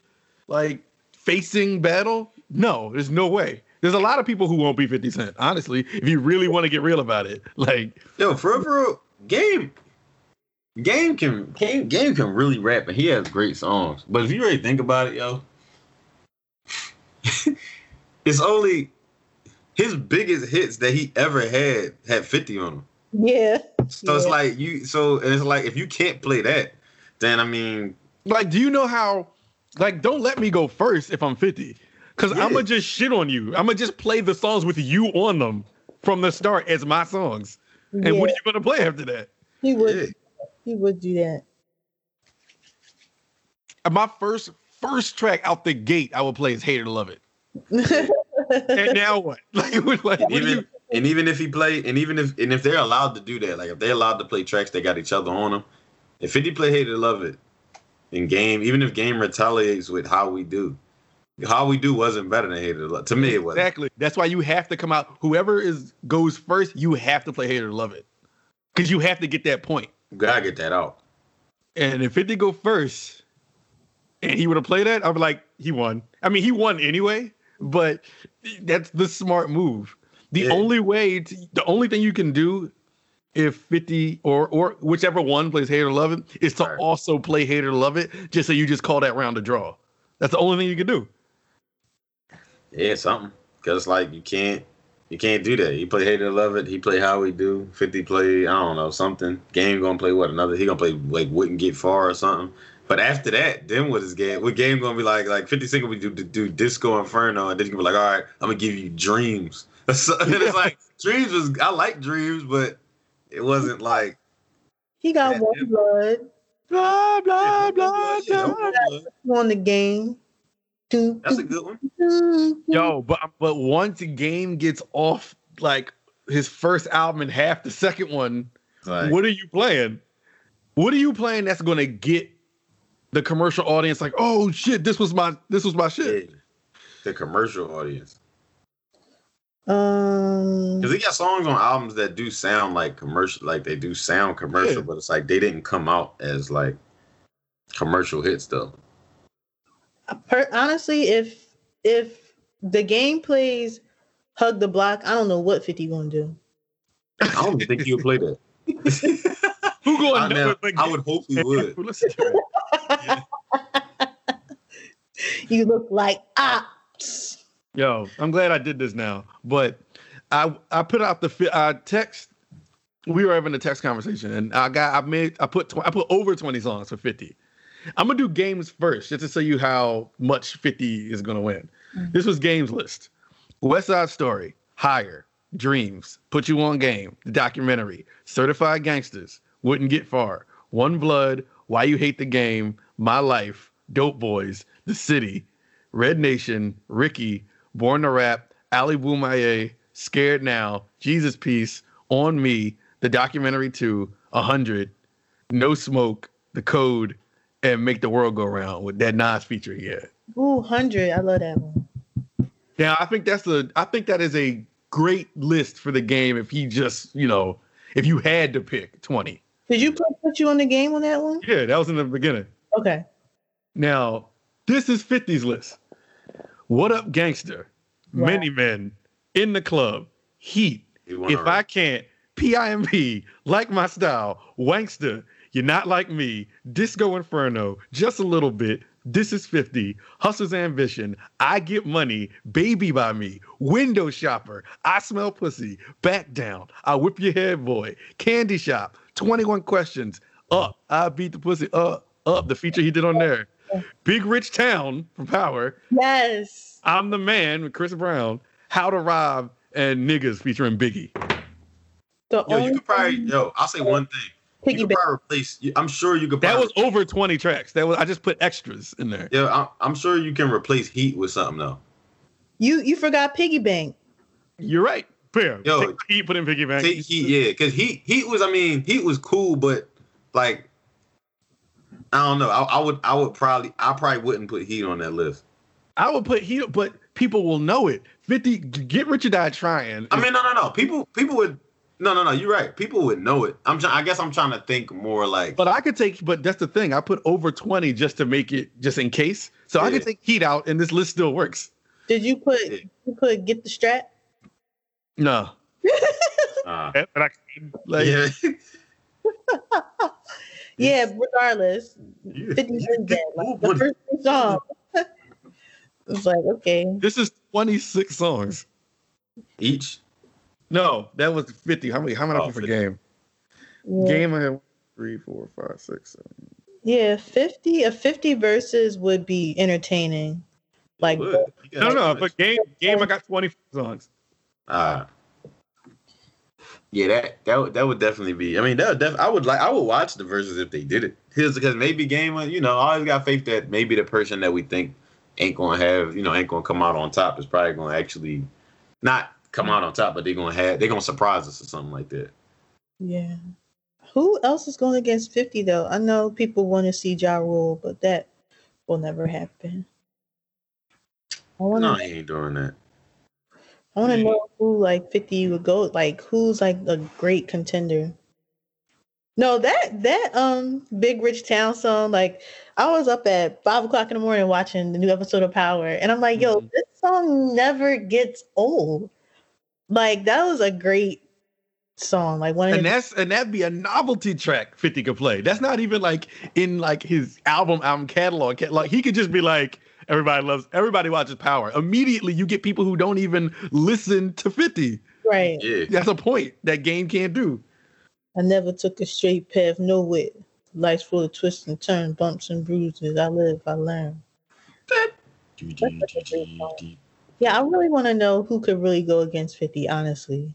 like facing battle? No, there's no way. There's a lot of people who won't be 50 Cent, honestly, if you really want to get real about it. Like, yo, for Game can really rap, and he has great songs. But if you really think about it, yo, it's only his biggest hits that he ever had 50 on them. Yeah. So it's like if you can't play that, then I mean, like, do you know how? Like, don't let me go first if I'm 50, because I'm gonna just shit on you. I'm gonna just play the songs with you on them from the start as my songs. And what are you gonna play after that? He would. Yeah. He would do that. My first track out the gate I would play is Hate It or Love It. And now what? Even if they're allowed to do that, like if they're allowed to play tracks that got each other on them, if 50 play Hate It or Love It, in Game, even if Game retaliates with How We Do wasn't better than Hate It or Love It. To me, it wasn't. Exactly. That's why you have to come out. Whoever goes first, you have to play Hate It or Love It, because you have to get that point. You gotta get that out. And if 50 go first, and he would have played that, I'd be like, he won. I mean, he won anyway, but that's the smart move. The only thing you can do if 50 or whichever one plays Hate It or Love It is to also play Hate It or Love It, just so you just call that round a draw. That's the only thing you can do. Yeah, something. Because like you can't do that. He play Hate It or Love It. He play How We Do. 50 play, I don't know, something. Game gonna play what, another? He gonna play like Wouldn't Get Far or something. But after that, then what is Game? What Game gonna be like? Like 50 Cent gonna do Disco Inferno, and then you gonna be like, all right, I'm gonna give you Dreams. So, and it's like Dreams was, I like Dreams, but it wasn't like he got one blood. Blah blah blah blah. On the Game. That's a good one. Yo, but once Game gets off like his first album and half the second one, like, what are you playing? What are you playing that's gonna get the commercial audience like, oh shit, this was my shit. The commercial audience. Because he got songs on albums that do sound like commercial, like they do sound commercial, but it's like they didn't come out as like commercial hits though. Honestly, if the Game plays Hug the Block, I don't know what 50 gonna do. I don't think he'll play that. Who gonna know? I would hope he would. You look like ops. Yo, I'm glad I did this now. But I put out the text. We were having a text conversation, and I put over 20 songs for 50. I'm gonna do Games first, just to show you how much 50 is gonna win. Mm-hmm. This was Game's list: West Side Story, Higher, Dreams, Put You on Game, the documentary, Certified Gangsters, Wouldn't Get Far, One Blood, Why You Hate the Game, My Life, Dope Boys, The City, Red Nation, Ricky, Born to Rap, Ali Boumaye, Scared Now, Jesus Peace, On Me, the documentary 2, 100, No Smoke, The Code, and Make the World Go Round with that Nas feature he had. Ooh, 100. I love that one. Now, I think that is a great list for the Game if he just, you know, if you had to pick 20. Did you put you on the Game on that one? Yeah, that was in the beginning. Okay. Now, this is 50's list. What Up Gangster, wow. Many Men, In the Club, Heat, If I Can't, PIMP, Like My Style, Wankster, You're Not Like Me, Disco Inferno, Just a Little Bit, This Is 50, Hustler's Ambition, I Get Money, Baby by Me, Window Shopper, I Smell Pussy, Back Down, I Whip Your Head Boy, Candy Shop, 21 Questions, Up, I Beat the Pussy, Up, the feature he did on there, Big Rich Town from Power, yes, I'm the Man with Chris Brown, How to Rob, and Niggas featuring Biggie. I'll say one thing. You could probably replace. I'm sure you could. That was over 20 tracks. I just put extras in there. Yeah, I'm sure you can replace Heat with something though. You forgot Piggy Bank. You're right. Fair. Yo, take Heat, put in Piggy Bank. Take Heat, yeah, because Heat was cool, but like I don't know. I probably wouldn't put Heat on that list. I would put Heat, but people will know it. 50, Get Rich or Die Trying. I mean, no. People would. No, you're right. People would know it. I guess I'm trying to think more like. But that's the thing. I put over 20 just to make it, just in case. So yeah. I could take Heat out, and this list still works. Did you put Get the Strat? No. Yeah. Regardless, 50 Cent dead. Like, the first song. It's like, okay. This is 26 songs. Each. No, that was 50. How many off for Game? Yeah. Game I had 3, 4, 5, 6, 7. Yeah, 50. A 50 versus would be entertaining. Like but game I got 24 songs. Yeah, that would definitely be. I mean, I would watch the verses if they did it. Because maybe Game, I always got faith that maybe the person that we think ain't gonna come out on top is probably gonna actually not come out on top, but they're gonna surprise us or something like that. Yeah. Who else is going against 50 though? I know people want to see Ja Rule, but that will never happen. No, he ain't doing that. I want to know who 50 would go. Like who's a great contender. No, that Big Rich Town song. Like I was up at 5 o'clock in the morning watching the new episode of Power, and I'm like, yo, this song never gets old. Like that was a great song. Like one of and that'd be a novelty track 50 could play. That's not even in his album catalog. Like he could just be like. Everybody watches Power. Immediately, you get people who don't even listen to 50. Right. Yeah. That's a point that Game can't do. I never took a straight path, no wit. Life's full of twists and turns, bumps and bruises. I live, I learn. Yeah, I really want to know who could really go against 50, honestly.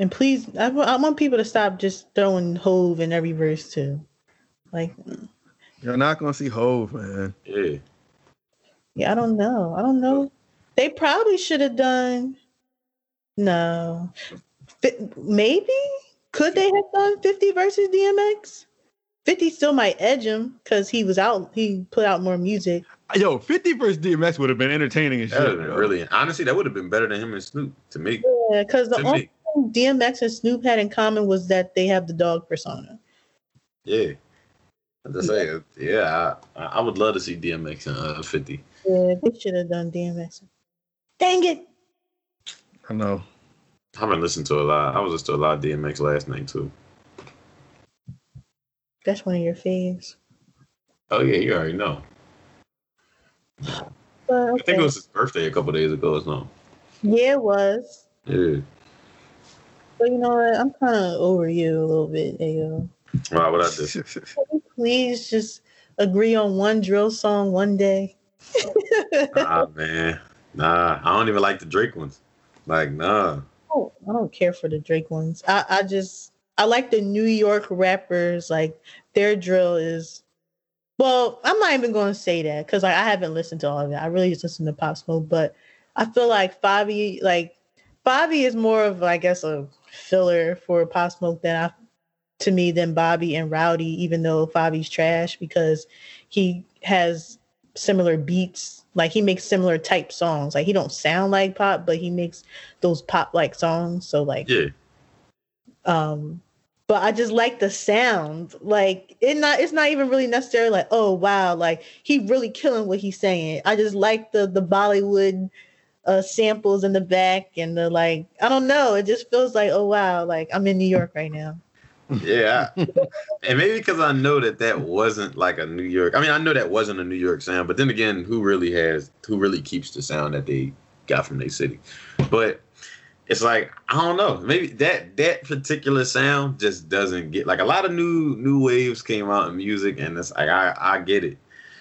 And please, I want people to stop just throwing Hove in every verse, too. Like... You're not gonna see Hove, man. Yeah. Yeah, I don't know. They probably should have done. No. Maybe could they have done 50 versus DMX? 50 still might edge him because he was out. He put out more music. Yo, 50 versus DMX would have been entertaining as shit. That would have been really, honestly, that would have been better than him and Snoop to me. Yeah, because the only thing DMX and Snoop had in common was that they have the dog persona. Yeah. I would love to see DMX and 50. Yeah, they should have done DMX. Dang it! I know. I haven't listened to a lot. I was listening to a lot of DMX last night, too. That's one of your faves. Oh, yeah, you already know. Well, okay. I think it was his birthday a couple days ago or something. Yeah, it was. Yeah. But you know what? I'm kind of over you a little bit, Ayo. Wow, what I do? Please just agree on one drill song one day. Nah, man. Nah, I don't even like the Drake ones. Like, nah. Oh, I don't care for the Drake ones. I like the New York rappers. Like, their drill is... Well, I'm not even going to say that because I haven't listened to all of it. I really just listen to Pop Smoke, but I feel like Bobby is more of, I guess, a filler for Pop Smoke than Bobby and Rowdy, even though Bobby's trash because he has similar beats. Like he makes similar type songs. Like he don't sound like pop, but he makes those pop like songs. So like, yeah. But I just like the sound. Like it's not even really necessarily like, oh wow, like he really killing what he's saying. I just like the Bollywood samples in the back and the like. I don't know. It just feels like, oh wow, like I'm in New York right now. Yeah, and maybe because I know that wasn't like a New York. I mean, I know that wasn't a New York sound, but then again, who really keeps the sound that they got from their city? But it's like I don't know. Maybe that particular sound just doesn't get like a lot of new waves came out in music, and it's like I get it,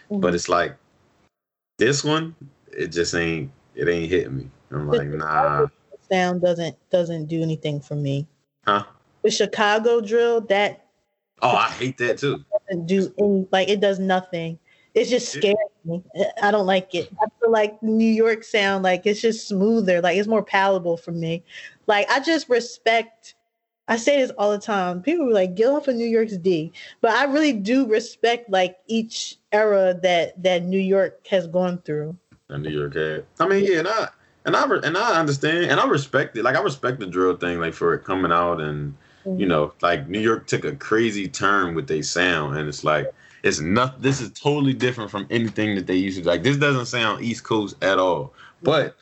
mm-hmm. But it's like this one, it just ain't hitting me. I'm like, nah. The sound doesn't do anything for me. Huh. The Chicago drill, I hate that too. Doesn't do any, like it does nothing. It's just scary. Yeah. I don't like it. I feel like New York sound, like it's just smoother. Like it's more palatable for me. Like I just respect. I say this all the time. People are like, "Get off of New York's D," but I really do respect like each era that New York has gone through. That New York had. I mean, yeah, and I And I understand, and I respect it. Like, I respect the drill thing, like, for it coming out. And, you know, like, New York took a crazy turn with their sound. And it's like, it's not, this is totally different from anything that they used to. Like, this doesn't sound East Coast at all. But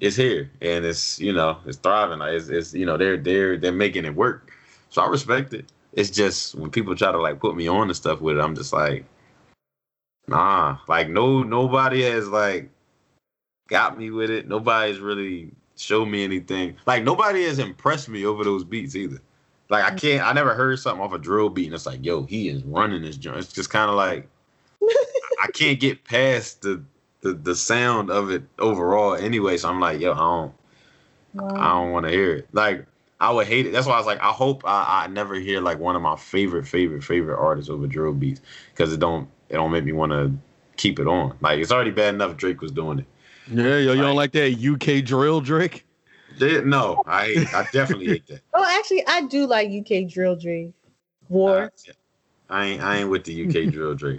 it's here. And it's, you know, it's thriving. Like, it's you know, they're making it work. So I respect it. It's just when people try to, like, put me on and stuff with it, I'm just like, nah. Like, nobody has, like, got me with it. Nobody's really showed me anything. Like, nobody has impressed me over those beats either. Like, I never heard something off a drill beat and it's like, yo, he is running this joint. It's just kind of like, I can't get past the sound of it overall anyway. So I'm like, yo, I don't want to hear it. Like, I would hate it. That's why I was like, I hope I never hear, like, one of my favorite artists over drill beats, because it don't make me want to keep it on. Like, it's already bad enough Drake was doing it. Yeah, yo, you don't like that UK drill, Drake? No, I definitely hate that. Oh, actually, I do like UK drill, Drake. War. I ain't with the UK drill, Drake.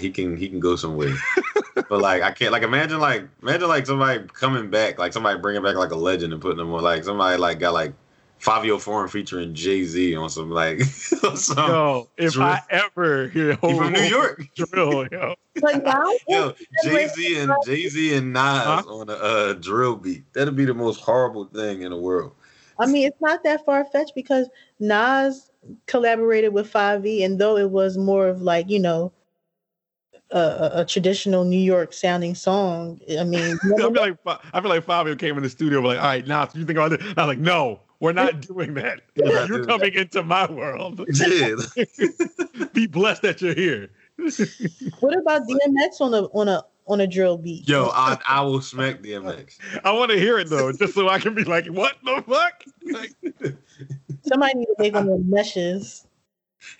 He can go somewhere. But, like, I can't, like, imagine somebody coming back, like, somebody bringing back, like, a legend and putting them on, like, somebody, like, got, like, Fabio Foreign featuring Jay-Z on some, like, yo, if drill. I ever hear whole from New York drill, yo. Yo, Jay-Z and Nas on a drill beat. That'd be the most horrible thing in the world. I mean, it's not that far-fetched because Nas collaborated with 5E, and though it was more of, like, you know, a traditional New York sounding song. I mean, I feel like Fabio came in the studio and was like, all right, Nas, you think about this? I was like, no, we're not doing that. You're coming into my world. Yeah. Be blessed that you're here. What about DMX on a drill beat? Yo, I will smack DMX. I want to hear it though, just so I can be like, what the fuck? Like, somebody need to make them the meshes.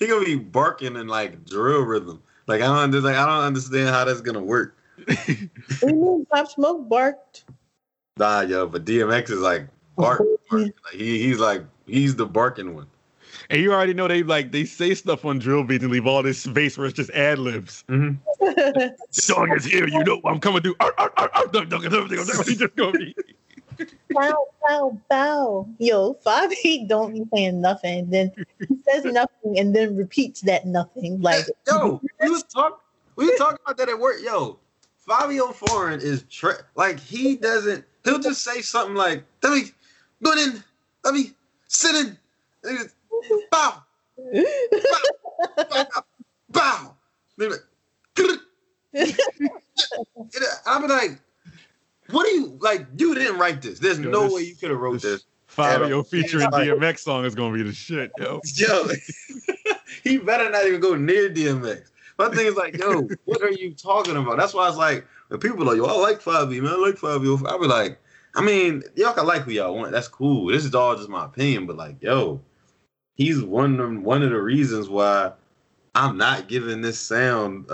He gonna be barking in, like, drill rhythm. Like, I don't understand how that's gonna work. Pop Smoke barked. Nah, yo, but DMX is like bark. Like, he's the barking one. And you already know they say stuff on drill beats and leave all this space where it's just ad libs. Mm-hmm. Song is here, you know I'm coming through. Bow, bow, bow. Yo, 5'8" don't be saying nothing. Then he says nothing and then repeats that nothing. Like, yo, we was talking about that at work. Yo, Fabio Foreign is like, he doesn't. He'll just say something like, let me sit in, bow, bow, bow. I'll be like, what do you, like, you didn't write this. There's no way you could have wrote this. Fabio featuring DMX song is going to be the shit, yo. Yo, he better not even go near DMX. My thing is like, yo, what are you talking about? That's why I was like, when people are like, yo, I like Fabio, man, I like Fabio. I be like, I mean, y'all can like who y'all want. That's cool. This is all just my opinion. But, like, yo, he's one of the reasons why I'm not giving this sound,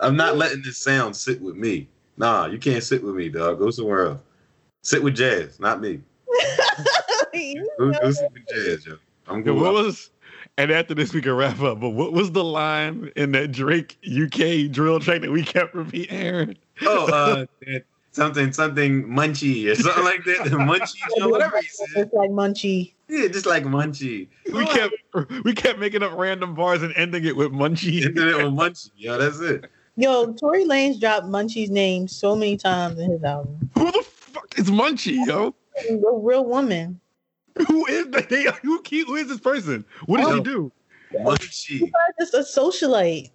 I'm not letting this sound sit with me. Nah, you can't sit with me, dog. Go somewhere else. Sit with Jazz, not me. Go sit with Jazz, yo. I'm good. And after this, we can wrap up. But what was the line in that Drake UK drill track that we kept repeating, Aaron? Oh, something Munchie or something like that. Munchie, or whatever he said. Just like Munchie. Yeah, just like Munchie. We kept making up random bars and ending it with Munchie. Ending it with Munchie. Yo, that's it. Yo, Tory Lanez dropped Munchie's name so many times in his album. Who the fuck is Munchie, yo? A real woman. Who is this person? What did she do? Munchie. She's just a socialite.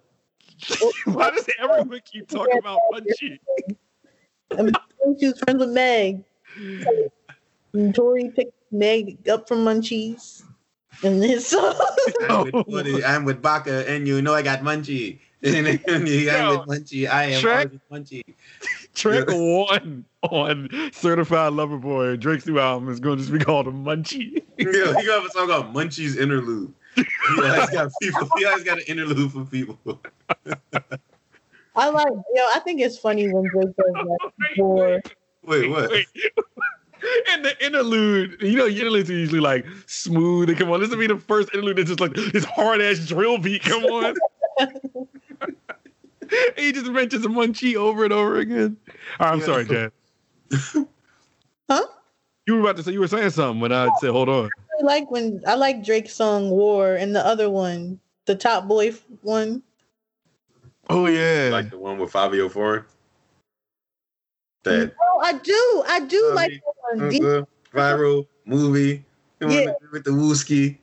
Why does everyone keep talking about Munchie? I mean, she was friends with Meg. And Tory picked Meg up from Munchies. And his song. I'm with Baka, and you know I got Munchie. And you got Munchie. I am track, Munchie. Track one on Certified Lover Boy, Drake's new album, is going to just be called a Munchie. Yeah, you have a song called Munchie's Interlude. He always got an interlude for people. I think it's funny when Drake does that. Wait, what? And the interlude, you know, interludes are usually like smooth. And come on, this will be the first interlude that's just like this hard ass drill beat. Come on. He just mentions Munchie over and over again. Oh, I'm sorry, Dad. Huh? You were about to say, you were saying something when I said, hold on. I like Drake's song War and the other one, the Top Boy one. Oh, yeah. Like the one with Fabio Foreign? That. Oh, I do Bobby, like that one. Viral movie. You want to do with the Wooski.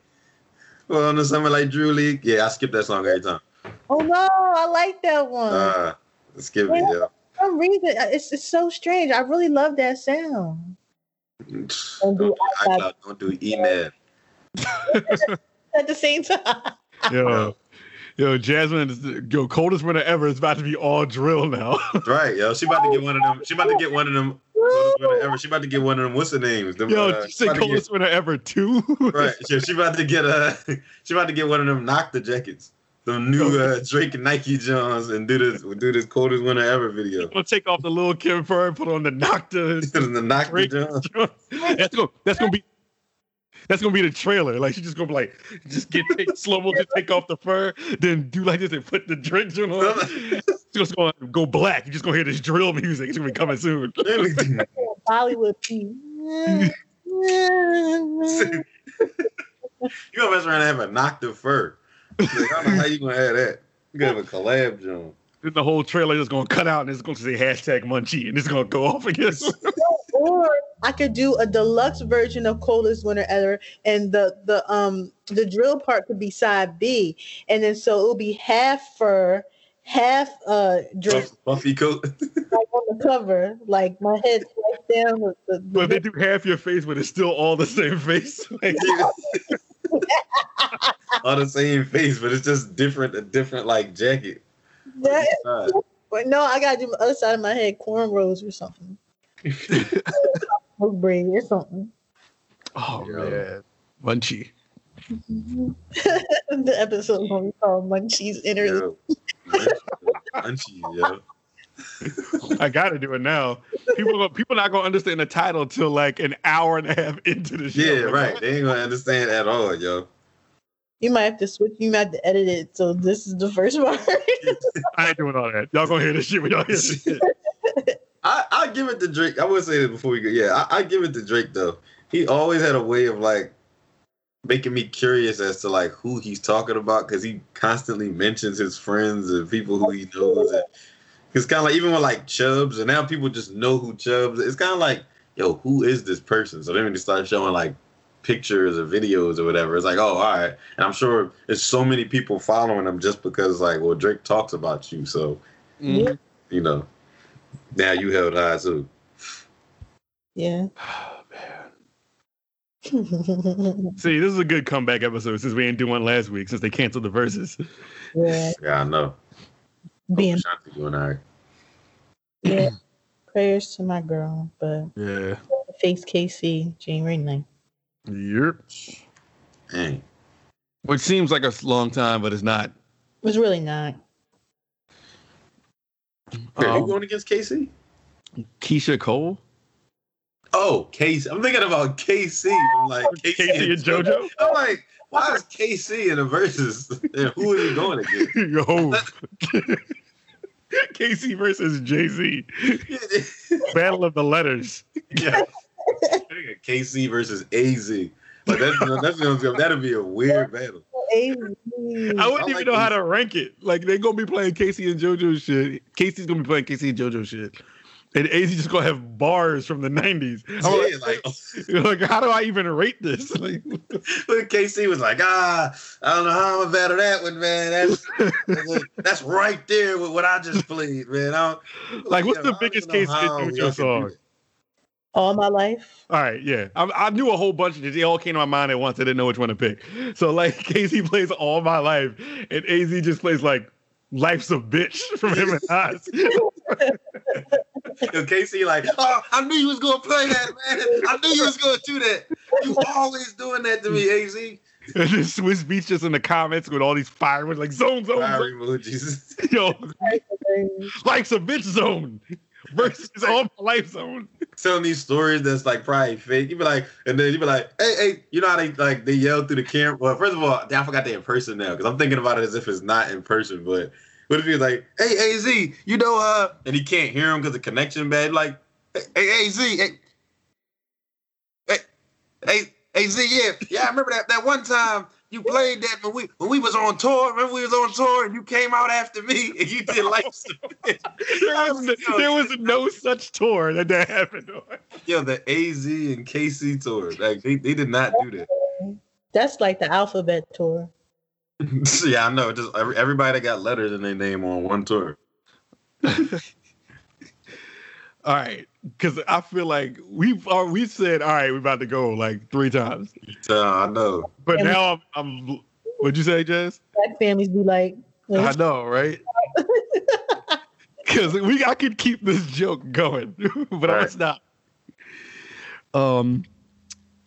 Well, on the summer like Drew League. Yeah, I skip that song every time. Oh, no. I like that one. Skip it, yeah. For some reason, it's so strange. I really love that sound. Don't do email. At the same time. Yo, Jasmine, your coldest winter ever is about to be all drill now. Right, yo. She about to get one of them. She about to get one of them. She about to get one of them. What's the names? Them, yo, she said coldest winter ever too. Right. Yeah, she about to get one of them knock the jackets. Some new Drake and Nike Johns and do this coldest winter ever video. I'm gonna take off the Lil' Kim fur and put on the Nocta. That's gonna be the trailer. Like she's just gonna be like, just get slow-mo to take off the fur, then do like this and put the Drake John on. It's just gonna go black. You're just gonna hear this drill music. It's gonna be coming soon. Bollywood team. You gonna mess around and have a Nocta fur. Like, I don't know how you gonna have that. You gotta have a collab, John. Then the whole trailer is gonna cut out and it's gonna say hashtag Munchie and it's gonna go off again. Or I could do a deluxe version of Coldest Winter Ever, and the drill part could be side B, and then so it'll be half fur, half dress, buffy coat, like on the cover, like my head like down with the. But they do half your face, but it's still all the same face. Like, all the same face, but it's just a different like jacket. But no, I gotta do the other side of my head, cornrows or something. Braid or something. Oh man, Munchie. The episode when we call Munchie's interlude. Munchie, yo. I gotta do it now. People not gonna understand the title till like an hour and a half into the show. Yeah, right. They ain't gonna understand at all, yo. You might have to switch. You might have to edit it. So this is the first part. I ain't doing all that. Y'all gonna hear this shit when y'all hear this shit. I give it to Drake. I would say this before we go. Yeah, I give it to Drake though. He always had a way of like making me curious as to like who he's talking about because he constantly mentions his friends and people who he knows. And it's kind of like even with like Chubbs, and now people just know who Chubbs is. It's kind of like, yo, who is this person? So then when they start showing like pictures or videos or whatever, it's like, oh, all right. And I'm sure there's so many people following him just because like, well, Drake talks about you, so you know, now you held high too. Yeah. Oh, man. See, this is a good comeback episode since we didn't do one last week since they canceled the verses. Yeah, I know. Shanti doing all right. Yeah. Prayers to my girl, but yeah. Face K-Ci January 9th. Yep. Dang. Which seems like a long time, but it's not. It's really not. Are you going against K-Ci? Keisha Cole? Oh, K-Ci. I'm thinking about K-Ci. I'm like, K-Ci and JoJo? I'm like, why is K-Ci in the verses? And who is he going against? Yo. K-Ci versus Jay-Z. Battle of the letters. Yeah. K-Ci versus AZ. But that'll be a weird battle. I wouldn't even know how to rank it. Like they're gonna be playing K-Ci and JoJo shit. K-Ci's gonna be playing K-Ci and JoJo shit, and AZ just gonna have bars from the 90s. Yeah, like how do I even rate this? Like, K-Ci was like, I don't know how I'm better that one, man. That's right there with what I just played, man. Like, what's the biggest K-Ci and JoJo song? All my life. All right, yeah. I knew a whole bunch of it. They all came to my mind at once. I didn't know which one to pick. So, like, K-Ci plays All My Life, and AZ just plays, like, Life's a Bitch from him and us. K-Ci like, I knew you was going to play that, man. I knew you was going to do that. You always doing that to me, AZ. And then Swiss Beats just in the comments with all these fireworks, like, zone. Fire emojis. Yo, Life's a Bitch zone. Versus All My Life zone. Telling these stories that's like probably fake. You be like, and then you be like, hey, you know how they yell through the camera? Well, first of all, I forgot they in person now because I'm thinking about it as if it's not in person. But what if he's like, hey, AZ, you know, and he can't hear him because the connection bad? Like, Hey, AZ, AZ, yeah, I remember that one time you played that when we was on tour. Remember we was on tour and you came out after me and you did like there was no such tour that happened on. Yeah, the AZ and K-Ci tour. Like they did not do that. That's like the alphabet tour. Yeah, I know. Just everybody that got letters in their name on one tour. All right, because I feel like we said, all right, we're about to go like 3 times. I know. But families, now I'm what'd you say, Jess? Black families be like... Hey. I know, right? Because I could keep this joke going, but I'm going to stop.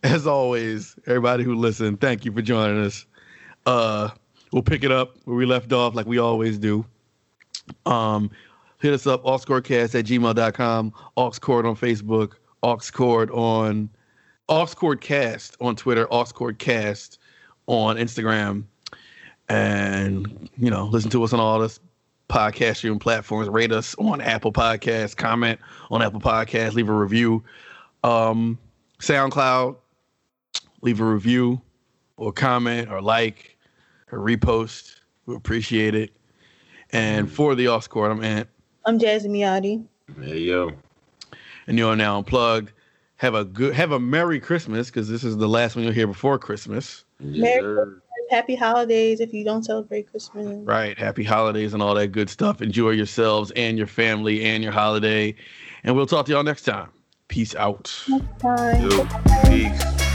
As always, everybody who listened, thank you for joining us. We'll pick it up where we left off like we always do. Hit us up, AuxCordCast@gmail.com, AuxCord on Facebook, AuxCordCast on Twitter, AuxCordCast on Instagram. And, you know, listen to us on all this podcasting platforms. Rate us on Apple Podcasts, comment on Apple Podcasts, leave a review. SoundCloud, leave a review or comment or like or repost. We appreciate it. And for the AuxCord, I'm Ant. I'm Jazzy Miotti. Hey, yo. And you are now unplugged. Have a Merry Christmas, because this is the last one you'll hear before Christmas. Yeah. Merry Christmas. Happy holidays if you don't celebrate Christmas. Right. Happy holidays and all that good stuff. Enjoy yourselves and your family and your holiday. And we'll talk to y'all next time. Peace out. Next time. Yo. Peace.